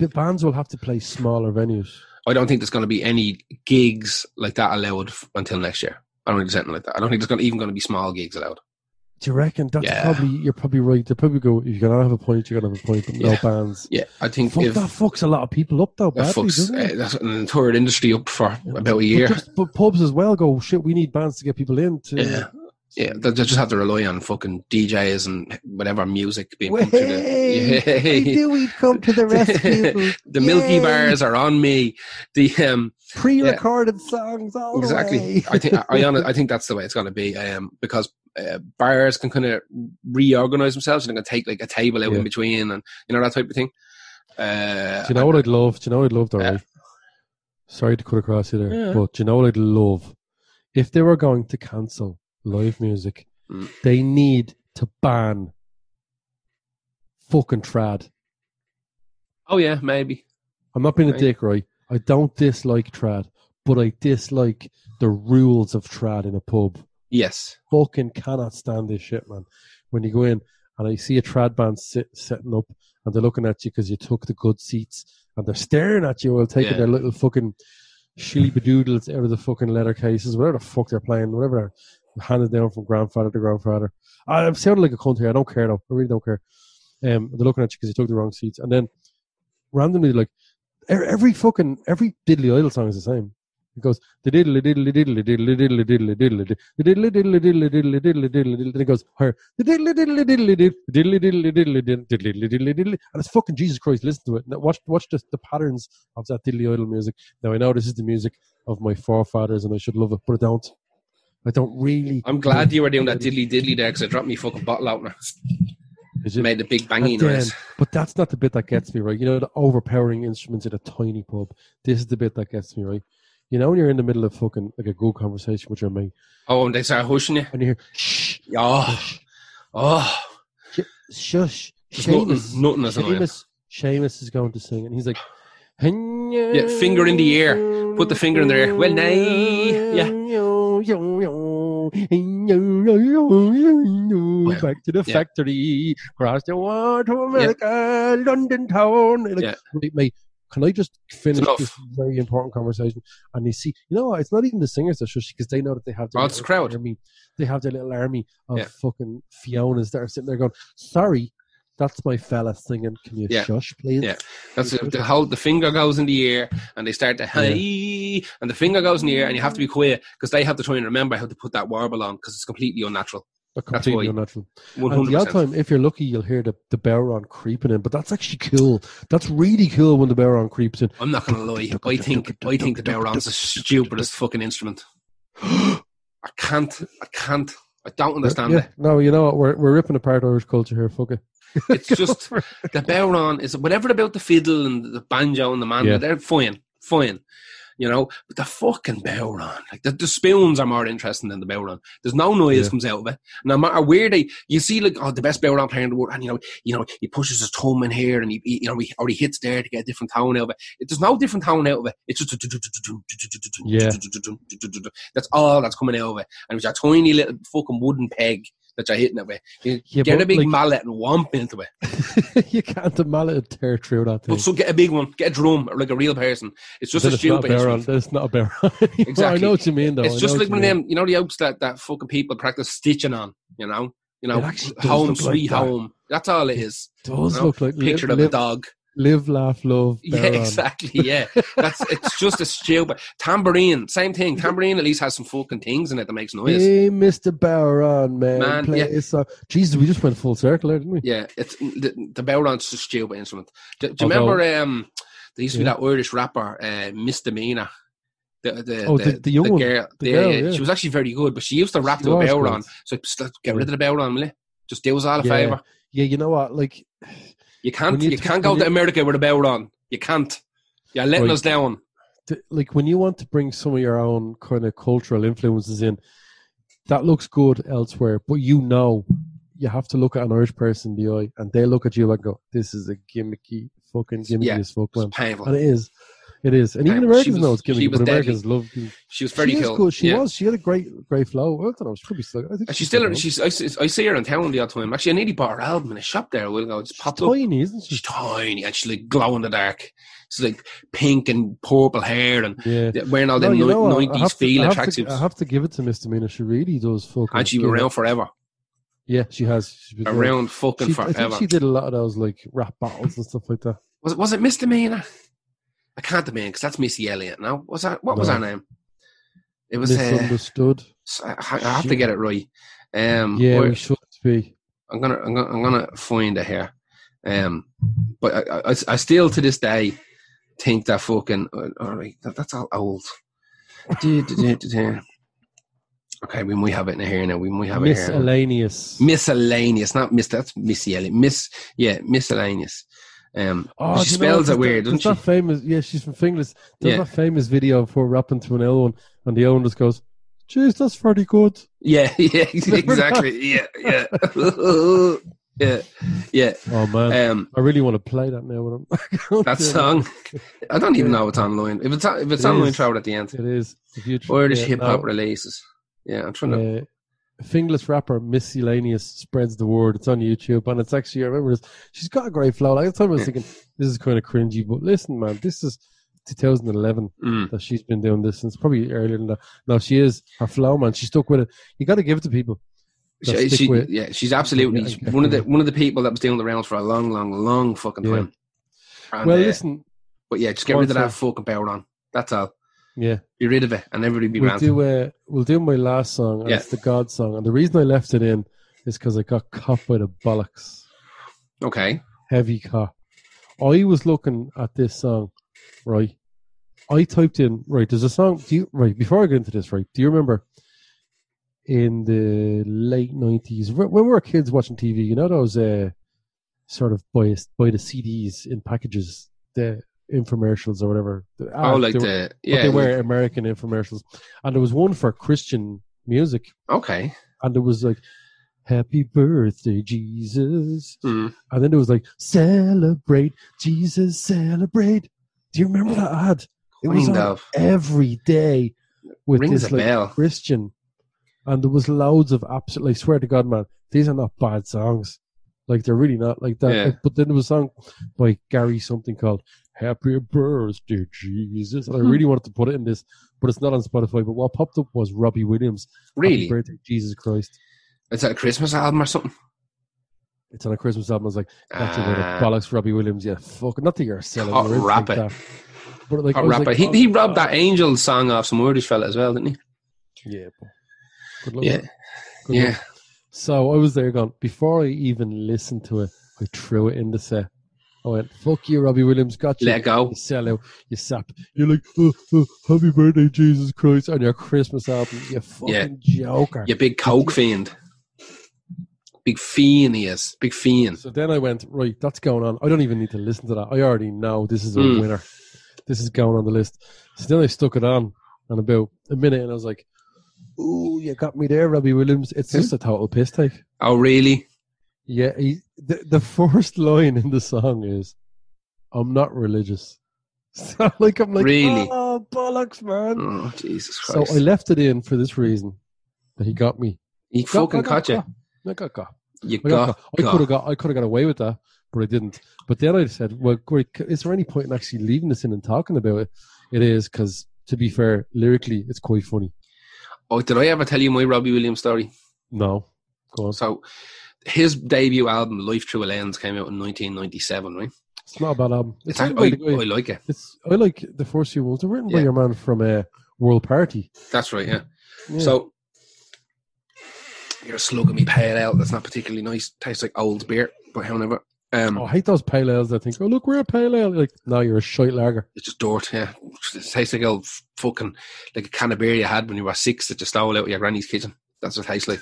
the bands will have to play smaller venues? I don't think there's going to be any gigs like that allowed f- until next year. I don't think there's anything like that. I don't think there's gonna, even going to be small gigs allowed. Do you reckon? That's yeah. probably you're probably right. They probably go, "You're gonna have a point. You're gonna have a point." But yeah. no bands. Yeah, I think Fuck, if, that fucks a lot of people up though. That badly, fucks uh, that's an entire industry up for yeah. about a year. But, just, but pubs as well go shit. We need bands to get people in. To, yeah, yeah. They, they just have to rely on fucking D Js and whatever music being. Hey, the, yeah. we do we come to the rescue? The Yay. Milky Bars are on me. The um. Pre-recorded yeah. songs all exactly. the way. Exactly. I think I, I, I think that's the way it's going to be um, because uh, bars can kind of reorganise themselves and they can take like a table out yeah. in between and you know that type of thing. Uh, do you know what I'd love? Do you know what I'd love, Darryl? Yeah. Sorry to cut across you there, yeah. but do you know what I'd love? If they were going to cancel live music, mm. they need to ban fucking trad. Oh yeah, maybe. I'm not being maybe. a dick, right? I don't dislike trad, but I dislike the rules of trad in a pub. Yes. Fucking cannot stand this shit, man. When you go in and I see a trad band sit, setting up and they're looking at you because you took the good seats and they're staring at you while taking yeah. their little fucking shilly-bedoodles out of the fucking leather cases, whatever the fuck they're playing, whatever they're handed down from grandfather to grandfather. I, I'm sounding like a cunt here. I don't care, though. I really don't care. Um, they're looking at you because you took the wrong seats. And then randomly, like, Every fucking, every Diddley Idle song is the same. It goes, the diddly diddly diddly diddly diddly diddly diddly the diddly diddly diddly diddly diddly diddly. Then it goes higher. The diddly diddly diddly diddly diddly diddly diddly diddly diddly diddly. And it's fucking Jesus Christ. Listen to it. Watch, watch the the patterns of that Diddley Idle music. Now I know this is the music of my forefathers, and I should love it, but I don't. I don't really. I'm glad you were doing that diddly diddly there because I dropped me fucking bottle opener. Made a big banging noise. But that's not the bit that gets me, right? You know, the overpowering instruments in a tiny pub. This is the bit that gets me, right? You know, when you're in the middle of fucking, like, a good conversation with your mate. Oh, and they start hushing you? And you hear, shh. Oh. Shush. Oh. Shush. Seamus. Nothing, nothing Seamus, Seamus is going to sing. And he's like, yeah, finger in the air. Put the finger in the air. Well, nay. Yeah. Back to the yeah. factory, across the water to America, yeah. London town. Like, yeah. wait, mate, can I just finish this very important conversation? And they see, you know what? It's not even the singers that shush because they know that they have their oh, little crowd. Army. They have their little army of yeah. fucking Fionas that are sitting there going, sorry, that's my fella singing. Can you yeah. shush, please? Yeah, that's it. The whole, the finger goes in the air and they start to hey, yeah. and the finger goes in the air and you have to be quiet because they have to try and remember how to put that warble on because it's completely unnatural. They're completely unnatural. one hundred percent. And the odd time, if you're lucky, you'll hear the, the Bowron creeping in, but that's actually cool. That's really cool when the Bowron creeps in. I'm not going to lie. I think I think the Bowron's the stupidest fucking instrument. I can't. I can't. I don't understand yeah, yeah. it. No, you know what? We're, we're ripping apart Irish culture here. Fuck it. It's just the Bowron is whatever about the fiddle and the banjo and the mandolin. Yeah. They're fine, fine, you know. But the fucking Bowron, like the, the spoons, are more interesting than the Bowron. There's no noise yeah. comes out of it. No matter where they, you see, like oh, the best Bowron player in the world, and you know, you know, he pushes his thumb in here, and he, he you know, he, or he hits there to get a different tone out of it. It there's no different tone out of it. It's just yeah. That's all that's coming out of it, and it's a tiny little fucking wooden peg. That you're hitting it with. You yeah, get a big like, mallet and whomp into it. You can't a mallet and tear through that thing. But so get a big one. Get a drum, like a real person. It's just then a stupid instrument. It's not a Bowron. Exactly. I know what you mean, though. It's I just like one of them, you know, the oaks that, that fucking people practice stitching on, you know? You know, home, sweet like home. That. That's all it is. It does you know? Look like picture live, of a dog. Live, laugh, love. Yeah, exactly. Yeah, that's it's just a stupid tambourine. Same thing. Tambourine at least has some fucking things in it that makes noise. Hey, Mister Bowron, man. man play yeah. song. Jesus, we just went full circle, there, didn't we? Yeah, it's the, the Bowron's just a stupid instrument. Do, do you Although, remember? Um, there used to be yeah. that Irish rapper, uh, Misdemeanor. The the, oh, the, the, the young the girl. The the, girl yeah. Yeah. She was actually very good, but she used to rap she to a Bowron. So get rid of the Bowron, will you? Just do us all a yeah. favour. Yeah, you know what, like. You can't. You, you can't t- go to America with a Bowron. You can't. You're letting right. us down. Like when you want to bring some of your own kind of cultural influences in, that looks good elsewhere. But you know, you have to look at an Irish person in the eye, and they look at you and go, "This is a gimmicky, fucking gimmicky yeah, as fuck." It's painful, and it is. It is, and even Americans know it's gimmicky. But Americans love. She was very cool. She yeah. was. She had a great, great flow. I don't know. She probably still. I think she's, she's still. She's. I, I see her in town the odd time. Actually, I nearly bought her album in a shop there a while ago. It just popped she's up. Tiny, isn't she? She's tiny, and she's like glow in the dark. It's like pink and purple hair and yeah. wearing all no, them no, nineties feel attractives. I have to give it to Miss Domina. She really does fucking. And she's been around forever. Yeah, she has. She's been around there. fucking she, forever. I think she did a lot of those like rap battles and stuff like that. Was it, was it Miss Domina? I can't Domina because that's Missy Elliott now. Was that, what no. was her name? It was Misunderstood. Uh, I have to get it right. Um, yeah, we should be. I'm gonna, I'm gonna, I'm gonna find it here. Um, but I, I, I still to this day think that fucking uh, all right, that, that's all old. Okay, we might have it in here now. We might have it here. Miscellaneous. Miscellaneous, not Miss. That's Missy Elliott. Miss, yeah, miscellaneous. Um, oh, she spells it weird, doesn't she? That famous, yeah, she's from Finglas. There's yeah. that famous video of her rapping to an L one, and the L one just goes, "Jeez, that's pretty good." Yeah, yeah, exactly. yeah, yeah, yeah, yeah. Oh man, um, I really want to play that now. When that song, I don't even yeah. know it's online. If it's if it's it online, throw it at the end. It is tr- Irish yeah, hip hop no. releases. Yeah, I'm trying to. Uh, Fingless rapper Miscellaneous spreads the word. It's on YouTube, and it's actually, I remember this, she's got a great flow. Like, at the time I was thinking, this is kind of cringy, but listen, man, this is twenty eleven mm. that she's been doing this, and it's probably earlier than that. No, she is. Her flow, man, she stuck with it. You got to give it to people. She, she, with, yeah, she's absolutely yeah, one of the one of the people that was doing the rounds for a long, long, long fucking time. Yeah. And, well, uh, listen. But yeah, just get rid of that fucking power on. That's all. Yeah, be rid of it, and everybody be we'll do, uh, we'll do my last song, and yeah. it's the God song, and the reason I left it in is because I got caught by the bollocks. Okay, heavy caught. I was looking at this song, right? I typed in right. There's a song. Do you right before I get into this? Right? Do you remember in the late nineties when we were kids watching T V? You know those uh, sort of biased by the C Ds in packages. The infomercials or whatever. Oh, like they were, the yeah, they were like, American infomercials, and there was one for Christian music. Okay, and there was like "Happy Birthday, Jesus," mm. and then there was like "Celebrate, Jesus, celebrate." Do you remember that ad? It was on every day with Rings this like bell. Christian, and there was loads of absolutely. I swear to God, man, these are not bad songs. Like they're really not like that. Yeah. Like, but then there was a song by Gary something called "Happy Birthday, Jesus." And I really wanted to put it in this, but it's not on Spotify. But what popped up was Robbie Williams. Really? Happy Birthday, Jesus Christ. Is that a Christmas album or something? It's on a Christmas album. I was like, that's uh, a bit of bollocks, Robbie Williams. Yeah, fuck. Not that you're selling. Hot rapper. Like but like, hot rapper. Like, he, oh, he robbed uh, that Angel song off some Irish fella as well, didn't he? Yeah. Good luck. Yeah. Good yeah. Luck. So I was there going, before I even listened to it, I threw it in the set. I went, fuck you, Robbie Williams, got you. Let go. You sell out, you sap. You're like, oh, oh, happy birthday, Jesus Christ, on your Christmas album, you fucking yeah. joker. You big coke fiend. Big fiend he is. Big fiend. So then I went, right, that's going on. I don't even need to listen to that. I already know this is a mm. winner. This is going on the list. So then I stuck it on in about a minute, and I was like, ooh, you got me there, Robbie Williams. It's hmm? just a total piss take. Oh, really? Yeah, he, the, the first line in the song is, "I'm not religious." So, like, I'm like, really? Oh, bollocks, man. Oh, Jesus Christ. So I left it in for this reason, that he got me. He got, fucking got, got you. I got got. You I got, got, got. I could have got, I could have got away with that, but I didn't. But then I said, well, great, is there any point in actually leaving this in and talking about it? It is, because, to be fair, lyrically, it's quite funny. Oh, did I ever tell you my Robbie Williams story? No. Go on. So, his debut album, Life Through a Lens, came out in nineteen ninety-seven, right? It's not a bad album. It's it's a, I, the, I like it. It's, I like the first few ones. They're written yeah. by your man from uh, World Party. That's right, yeah. yeah. So, you're slugging me pale ale. That's not particularly nice. Tastes like old beer, but however. Um, oh, I hate those pale ales that think, oh, look, we're a pale ale. Like, no, you're a shite lager. It's just dirt, yeah. It tastes like old fucking, like a can of beer you had when you were six that you stole out of your granny's kitchen. That's what it tastes like.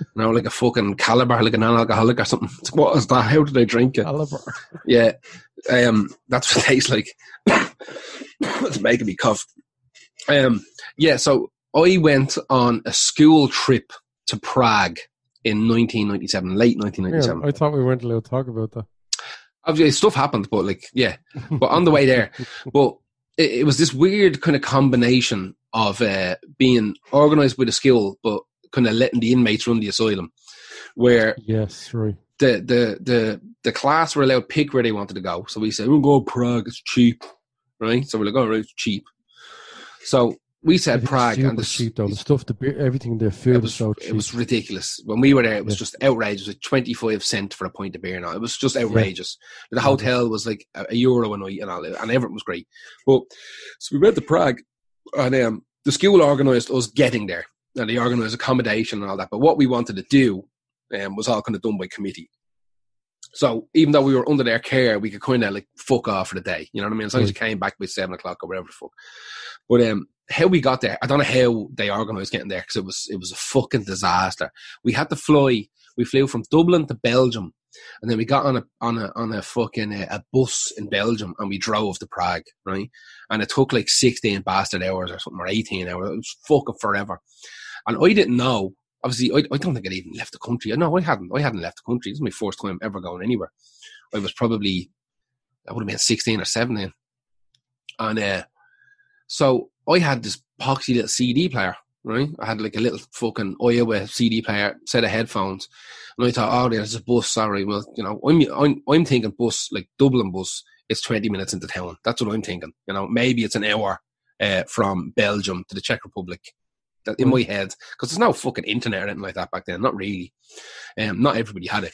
You know, like a fucking Caliber, like an alcoholic or something. It's like, what is that? How did I drink it? Caliber. Yeah. Um, that's what it tastes like. It's making me cough. Um, yeah, so I went on a school trip to Prague. In nineteen ninety-seven, late nineteen ninety-seven. Yeah, I thought we weren't allowed to talk about that. Obviously, stuff happened, but like, yeah. But on the way there, well, it, it was this weird kind of combination of uh, being organised by the school, but kind of letting the inmates run the asylum. Where yes, right. the the the the class were allowed to pick where they wanted to go. So we said, we'll go to Prague, it's cheap, right? So we're like, oh, right, it's cheap. So we said everything's Prague. Super and the cheap though. The stuff, the beer, everything there, food was so cheap. It was ridiculous. When we were there, it was yeah. just outrageous. It was like twenty-five cents for a pint of beer now. It was just outrageous. Yeah. The hotel was like a, a euro a night and all, and everything was great. But so we went to Prague, and um, the school organised us getting there. And they organised accommodation and all that. But what we wanted to do um, was all kind of done by committee. So even though we were under their care, we could kind of like fuck off for the day. You know what I mean? As long as you came back by seven o'clock or whatever the fuck. But um, how we got there, I don't know how they organised getting there because it was it was a fucking disaster. We had to fly. We flew from Dublin to Belgium, and then we got on a on a on a fucking uh, a bus in Belgium, and we drove to Prague, right? And it took like sixteen bastard hours or something, or eighteen hours. It was fucking forever. And I didn't know. Obviously, I, I don't think I'd even left the country. No, I hadn't. I hadn't left the country. This is my first time ever going anywhere. I was probably, I would have been sixteen or seventeen. And uh, so I had this poxy little C D player, right? I had like a little fucking Iowa C D player, set of headphones. And I thought, oh, there's a bus, sorry. Well, you know, I'm, I'm, I'm thinking bus, like Dublin bus, it's twenty minutes into town. That's what I'm thinking. You know, maybe it's an hour uh, from Belgium to the Czech Republic. In my head, because there's no fucking internet or anything like that back then, not really. Um, not everybody had it.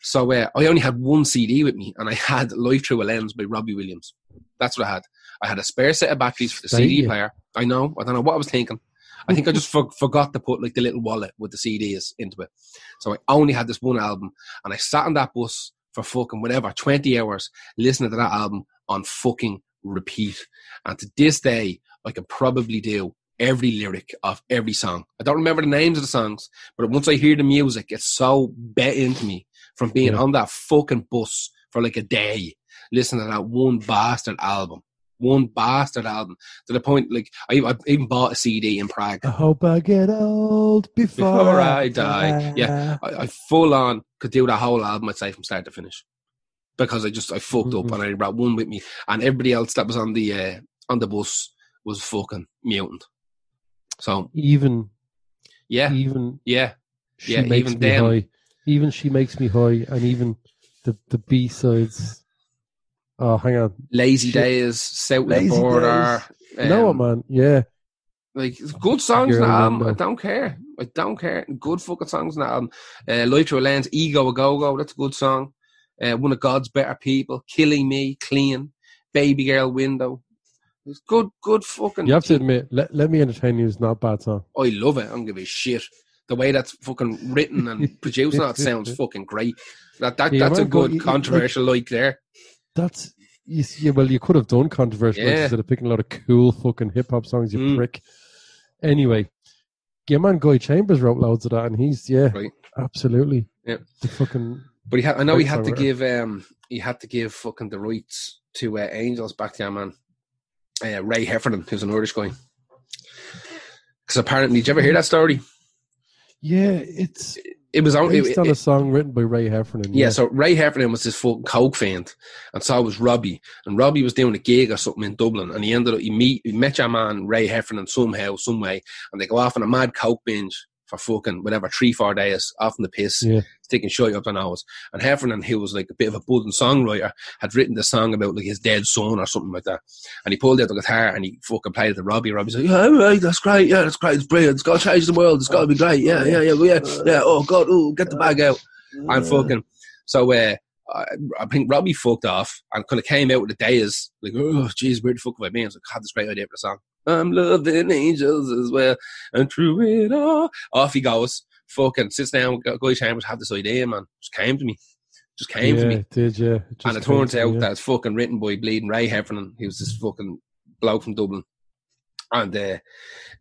So uh, I only had one C D with me, and I had Life Through a Lens by Robbie Williams. That's what I had. I had a spare set of batteries for the Thank C D you. player. I know, I don't know what I was thinking. I think I just for- forgot to put like the little wallet with the C Ds into it. So I only had this one album, and I sat on that bus for fucking whatever, twenty hours, listening to that album on fucking repeat. And to this day, I can probably do every lyric of every song. I don't remember the names of the songs, but once I hear the music, it's so bet into me from being yeah. on that fucking bus for like a day, listening to that one bastard album. One bastard album. To the point, like, I, I even bought a C D in Prague. I hope I get old before, before I die. die. Yeah, I, I full on could do the whole album, I'd say, from start to finish. Because I just, I fucked mm-hmm. up and I brought one with me. And everybody else that was on the, uh, on the bus was fucking mutant. So even, yeah, even yeah, she yeah, makes even me them. high. Even she makes me high, and even the the B sides. Oh, hang on, lazy she, days, south lazy of the border. Um, no man, yeah, like good songs in the album. I don't care. I don't care. Good fucking songs in the album. Uh, Life Through a Lens, Ego a Go Go. That's a good song. Uh, One of God's Better People, Killing Me, Clean, Baby Girl, Window. It's good, good fucking... You have to admit, let, let Me Entertain You is not a bad song. I love it. I don't give a shit. The way that's fucking written and produced, that sounds fucking great. That, that yeah, That's a good go, controversial like, like there. That's... Yeah, well, you could have done controversial yeah. like, instead of picking a lot of cool fucking hip-hop songs, you mm. prick. Anyway, your man Guy Chambers wrote loads of that, and he's, yeah, right. absolutely. Yeah. The fucking... But he had, I know he had to writer. give... Um, he had to give fucking the rights to uh, Angels back to your man. Uh, Ray Heffernan, who's an Irish guy, because apparently, did you ever hear that story? Yeah, it's it, it was on, based it, on it, a song written by Ray Heffernan. Yeah, yeah, so Ray Heffernan was this fucking coke fiend, and so was Robbie, and Robbie was doing a gig or something in Dublin, and he ended up he, meet, he met your man Ray Heffernan somehow, some way, and they go off on a mad coke binge for fucking whatever three, four days, off in the piss, yeah. sticking shit up their nose. And Heffernan, who was like a bit of a budding songwriter, had written the song about like his dead son or something like that. And he pulled out the guitar and he fucking played it to Robbie. Robbie's like, "Yeah, right, that's great. Yeah, that's great. It's brilliant. It's got to change the world. It's got to be great. Yeah, yeah, yeah, yeah, yeah. Oh God, oh, get the bag out." And fucking so. Uh, I think Robbie fucked off and kind of came out with the days like, "Oh, jeez, where the fuck have I been?" I was like, "God, this great idea for the song. I'm loving angels as well, and through it all." Off he goes. Fucking sits down. Guy Chambers had this idea, man. Just came to me. Just came yeah, to me. It did, yeah. It just and it turns out me, yeah. that it's fucking written by bleeding Ray Heffernan. He was this fucking bloke from Dublin, and uh, uh,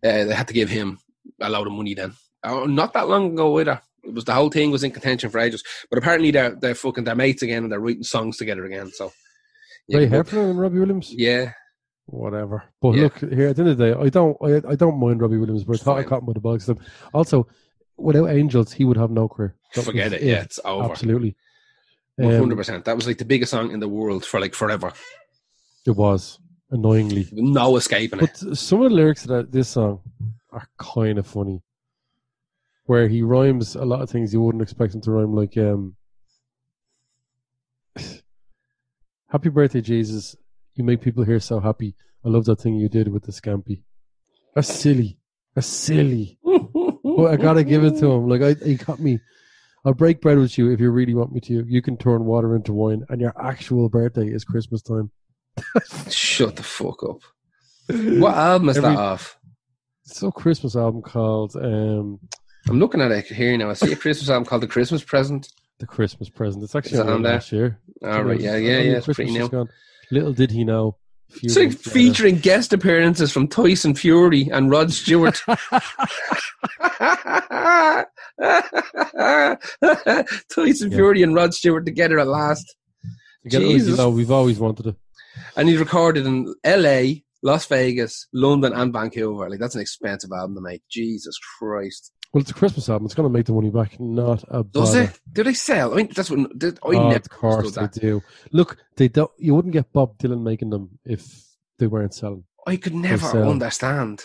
they had to give him a load of money. Then uh, not that long ago either. It was the whole thing was in contention for ages. But apparently they're they're fucking they're mates again, and they're writing songs together again. So yeah, Ray Heffernan and Robbie Williams. Yeah. Whatever, but yeah. look here. At the end of the day, I don't, I, I don't mind Robbie Williams, but I thought I caught him with the box. Also, without Angels, he would have no career. Don't forget it. it. Yeah, it's over. Absolutely, one hundred percent. That was like the biggest song in the world for like forever. It was annoyingly no escaping but it. But some of the lyrics of this song are kind of funny, where he rhymes a lot of things you wouldn't expect him to rhyme, like um, Happy birthday, Jesus. You make people here so happy. I love that thing you did with the scampi. That's silly. That's silly. But I got to give it to him. Like, I, he got me. I'll break bread with you if you really want me to. You can turn water into wine, and your actual birthday is Christmas time. Shut the fuck up. What album is Every, that off? It's a Christmas album called... Um, I'm looking at it here now. I see a Christmas album called The Christmas Present. The Christmas Present. It's actually on there last year. All right, yeah, yeah, yeah. It's pretty new. Little did he know. It's like featuring guest appearances from Tyson Fury and Rod Stewart. Tyson yeah. Fury and Rod Stewart together at last. Together, Jesus. You know, we've always wanted it. And he's recorded in L A, Las Vegas, London, and Vancouver. Like, that's an expensive album to make. Jesus Christ. Well, it's a Christmas album. It's going to make the money back. Not a bother. Does it? Do they sell? I mean, that's what. They, I oh, never of course they do. Look, they don't. You wouldn't get Bob Dylan making them if they weren't selling. I could never understand.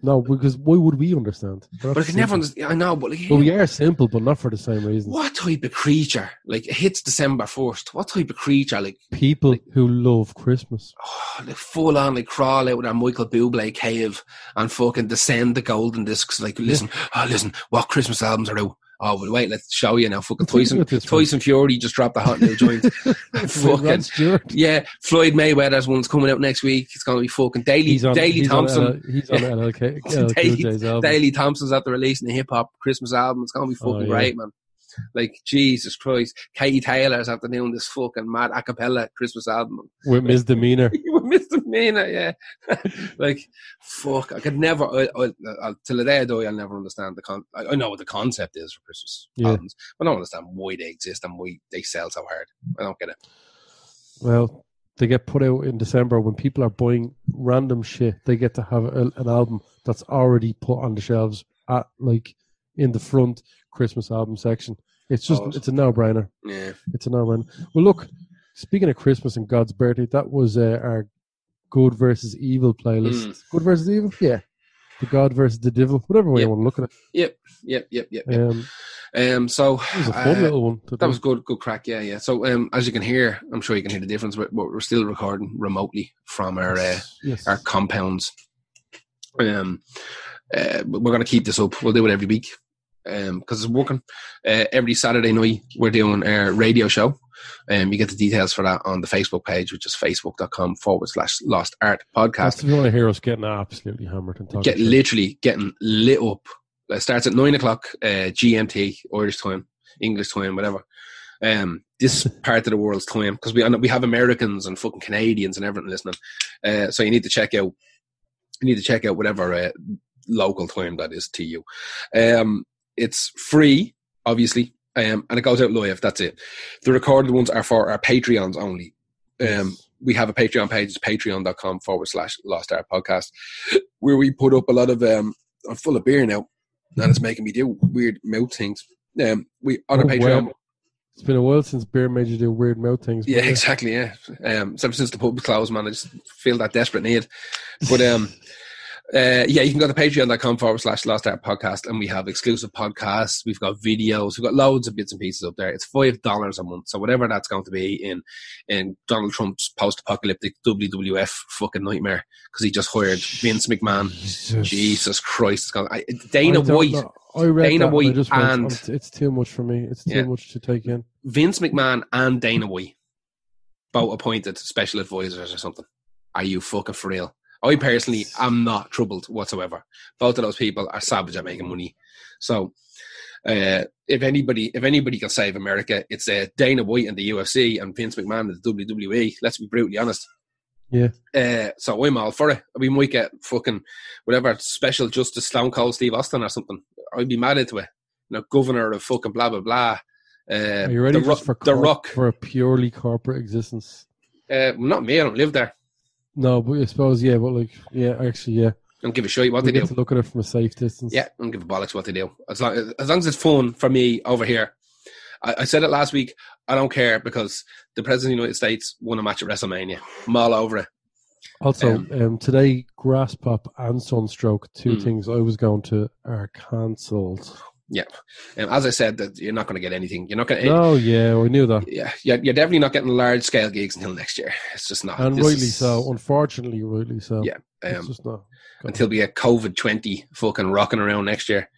No, because why would we understand? But I could simple. never understand. I know, but like, well, we are simple, but not for the same reasons. What type of creature? Like, it hits December first. What type of creature? Like people like, who love Christmas. Oh, they full on, like, crawl out of their Michael Bublé cave and fucking descend the golden discs. Like, listen, yeah. oh, listen, what Christmas albums are out? Oh, well, wait, let's show you now. Fucking Tyson, Tyson Fury just dropped the hot new joint. Fucking yeah, Floyd Mayweather's one's coming out next week. It's going to be fucking Daily he's on, Daily he's Thompson. On L L, he's on L L Cool J's album. Daily Thompson's after releasing a hip hop Christmas album. It's going to be fucking oh, yeah. great, man. Like, Jesus Christ, Katie Taylor's after doing this fucking mad a cappella Christmas album with Misdemeanor. With Misdemeanor, yeah. Like, fuck, I could never. I, I, I, till the day I die, I'll never understand the con. I, I know what the concept is for Christmas yeah. albums, but I don't understand why they exist and why they sell so hard. I don't get it. Well, they get put out in December when people are buying random shit. They get to have a, an album that's already put on the shelves at like in the front Christmas album section. It's just, oh, it's a no-brainer. Yeah. It's a no-brainer. Well, look, speaking of Christmas and God's birthday, that was uh, our Good versus Evil playlist. Mm. Good versus Evil? Yeah. The God versus the Devil, whatever way yep. you want to look at it. Yep, yep, yep, yep. yep. Um, um, so, that was a fun uh, little one. That do. was good, good crack, yeah, yeah. So, um, as you can hear, I'm sure you can hear the difference, but we're still recording remotely from our, uh, yes. our compounds. Um, uh, We're going to keep this up. We'll do it every week. Because um, it's working. Uh, every Saturday night we're doing a radio show. Um, you get the details for that on the Facebook page, which is facebook.com forward slash Lost Art Podcast. That's if you want to hear us getting absolutely hammered and talking. Get literally getting lit up. It starts at nine o'clock uh, G M T, Irish time, English time, whatever. Um, this part of the world's time, because we we have Americans and fucking Canadians and everything listening. Uh, so you need to check out. You need to check out whatever uh, local time that is to you. Um, It's free, obviously, um, and it goes out live. That's it. The recorded ones are for our Patreons only. Um, we have a Patreon page. It's patreon.com forward slash Lost Art Podcast, where we put up a lot of... Um, I'm full of beer now, and it's making me do weird mouth things. Um, we on oh, our Patreon... Wow. It's been a while since beer made you do weird mouth things. Yeah, yeah, exactly, yeah. Um, ever since the pub closed, man, I just feel that desperate need. But... um. Uh, yeah, you can go to patreon.com forward slash Lost Art Podcast, and we have exclusive podcasts. We've got videos. We've got loads of bits and pieces up there. It's five dollars a month. So whatever that's going to be in in Donald Trump's post-apocalyptic W W F fucking nightmare, because he just hired Vince McMahon. Jesus, Jesus Christ. It's gonna, I, Dana I White. Know. I read Dana White and... and went, it's too much for me. It's too yeah. much to take in. Vince McMahon and Dana White, both appointed special advisors or something. Are you fucking for real? I personally am not troubled whatsoever. Both of those people are savage at making money. So, uh, if anybody, if anybody can save America, it's uh, Dana White and the U F C and Vince McMahon and the W W E. Let's be brutally honest. Yeah. Uh, so I'm all for it. We might get fucking whatever special justice Stone Cold Steve Austin or something. I'd be mad into it. You know, governor of fucking blah blah blah. Uh, are you ready the ro- for the cor- Rock for a purely corporate existence? Uh, not me. I don't live there. No, but I suppose, yeah, but like, yeah, actually, yeah. Don't give a shit what we they do. To look at it from a safe distance. Yeah, don't give a bollocks what they do. As long as, as, long as it's fun for me over here. I, I said it last week, I don't care because the President of the United States won a match at WrestleMania. I'm all over it. Also, um, um, today, Grass Pop and Sunstroke, two mm. things I was going to, are cancelled. Yeah. Um, as I said, that you're not going to get anything. You're not going to. Oh, no, yeah, we knew that. Yeah, you're, you're definitely not getting large scale gigs until next year. It's just not. And this rightly is, so. Unfortunately, rightly so. Yeah. Um, it's just not. Until we get COVID twenty fucking rocking around next year.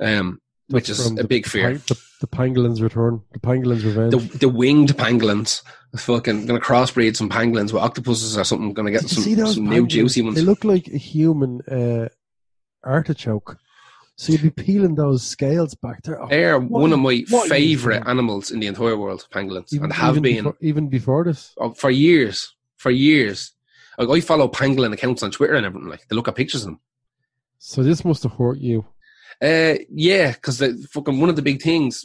Um, Which is a big fear. The, the pangolins return. The pangolins revenge. The, the winged pangolins. Fucking going to crossbreed some pangolins with octopuses or something. Going to get some, some new juicy ones. They look like a human uh, artichoke. So you'd be peeling those scales back there. Oh, They're what, one of my favourite animals in the entire world, pangolins. Even, and have even been. Before, even before this? Oh, for years. For years. Like, I follow pangolin accounts on Twitter and everything. Like, they look at pictures of them. So this must have hurt you. Uh, yeah, because the fucking one of the big things,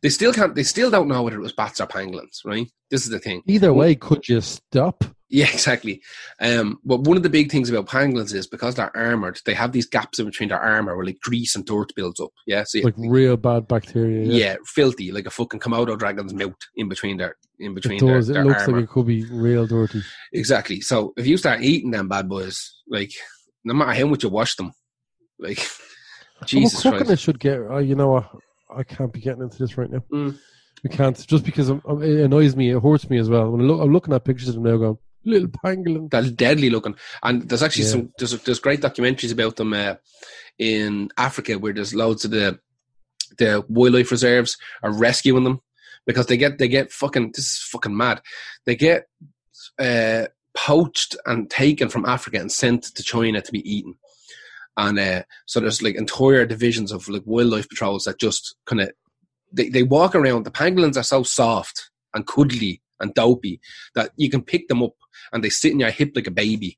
they still can't. They still don't know whether it was bats or pangolins, right? This is the thing. Either way, could you stop? Yeah, exactly. Um, but one of the big things about pangolins is because they're armored, they have these gaps in between their armor where like grease and dirt builds up. Yeah, so like you, real bad bacteria. Yeah. yeah, filthy, like a fucking Komodo dragon's mouth in between their in between it does. their, their It looks armor. Like it could be real dirty. Exactly. So if you start eating them bad boys, like no matter how much you wash them, like. Jesus well, Christ! I should get. Uh, you know, I, I can't be getting into this right now. Mm. We can't just because I'm, I'm, it annoys me. It hurts me as well. When I look, I'm looking at pictures of them now, going little pangolin. That's deadly looking. And there's actually yeah. some. There's there's great documentaries about them uh, in Africa where there's loads of the the wildlife reserves are rescuing them because they get they get fucking. This is fucking mad. They get uh, poached and taken from Africa and sent to China to be eaten. And uh, so there's like entire divisions of like wildlife patrols that just kind of they, they walk around. The pangolins are so soft and cuddly and dopey that you can pick them up and they sit in your hip like a baby.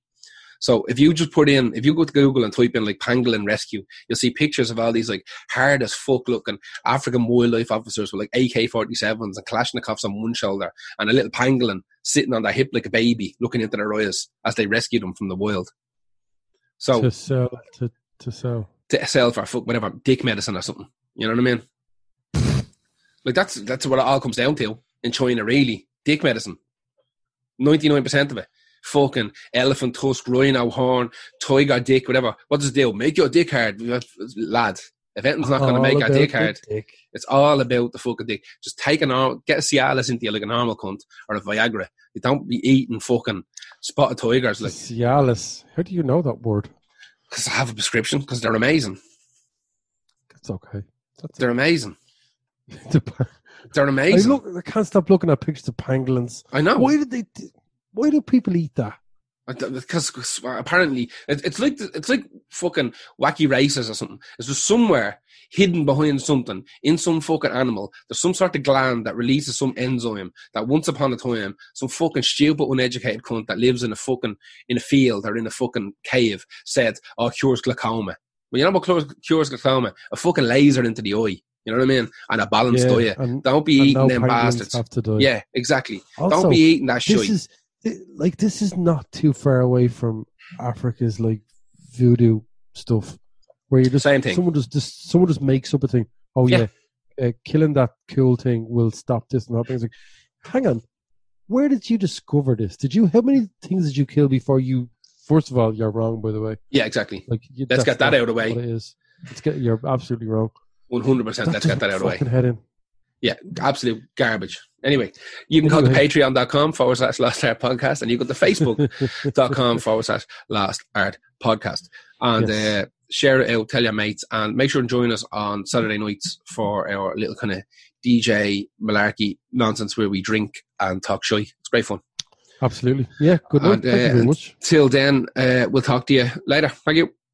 So if you just put in, if you go to Google and type in like pangolin rescue, you'll see pictures of all these like hard as fuck looking African wildlife officers with like A K forty-sevens and Kalashnikovs on one shoulder and a little pangolin sitting on their hip like a baby looking into their eyes as they rescue them from the wild. So to sell to, to sell to sell for whatever dick medicine or something. You know what I mean? Like that's that's what it all comes down to in China, really. Dick medicine, ninety nine percent of it. Fucking elephant tusk, rhino horn, tiger dick, whatever. What does it do? Make your dick hard, lad. If anything's not going to make our dick hard, dick. It's all about the fucking dick. Just take an arm, get a Cialis into you like a normal cunt or a Viagra. You don't be eating fucking spotted tigers. Like Cialis. How do you know that word? Because I have a prescription, because they're amazing. That's okay. That's they're okay. amazing. They're amazing. I, look, I can't stop looking at pictures of pangolins. I know. Why did they? Why do people eat that? Because apparently it, it's like it's like fucking wacky races or something. It's just somewhere hidden behind something in some fucking animal. There's some sort of gland that releases some enzyme that once upon a time some fucking stupid uneducated cunt that lives in a fucking in a field or in a fucking cave said, "Oh, cures glaucoma." Well, you know what cures, cures glaucoma? A fucking laser into the eye. You know what I mean? And a balanced yeah, diet. And, Don't be eating them bastards. Have to do. Yeah, exactly. Also, don't be eating that shit. Is- Like, this is not too far away from Africa's, like, voodoo stuff. Where you just... Same thing. Someone just, just, someone just makes up a thing. Oh, yeah. yeah. Uh, killing that cool thing will stop this and happening. It's like, hang on. Where did you discover this? Did you... How many things did you kill before you... First of all, you're wrong, by the way. Yeah, exactly. Like, you, let's get that out of the way. It is. Let's get, you're absolutely wrong. one hundred percent. That let's get that out of the way. Head in. Yeah, absolute garbage. Anyway, you can go to patreon.com forward slash Lost Art Podcast and you go to facebook.com forward slash Lost Art Podcast. And yes. uh, share it out, tell your mates, and make sure and join us on Saturday nights for our little kind of D J malarkey nonsense where we drink and talk shy. It's great fun. Absolutely. Yeah, good night. And, uh, Thank you very much. Till then, uh, we'll talk to you later. Thank you.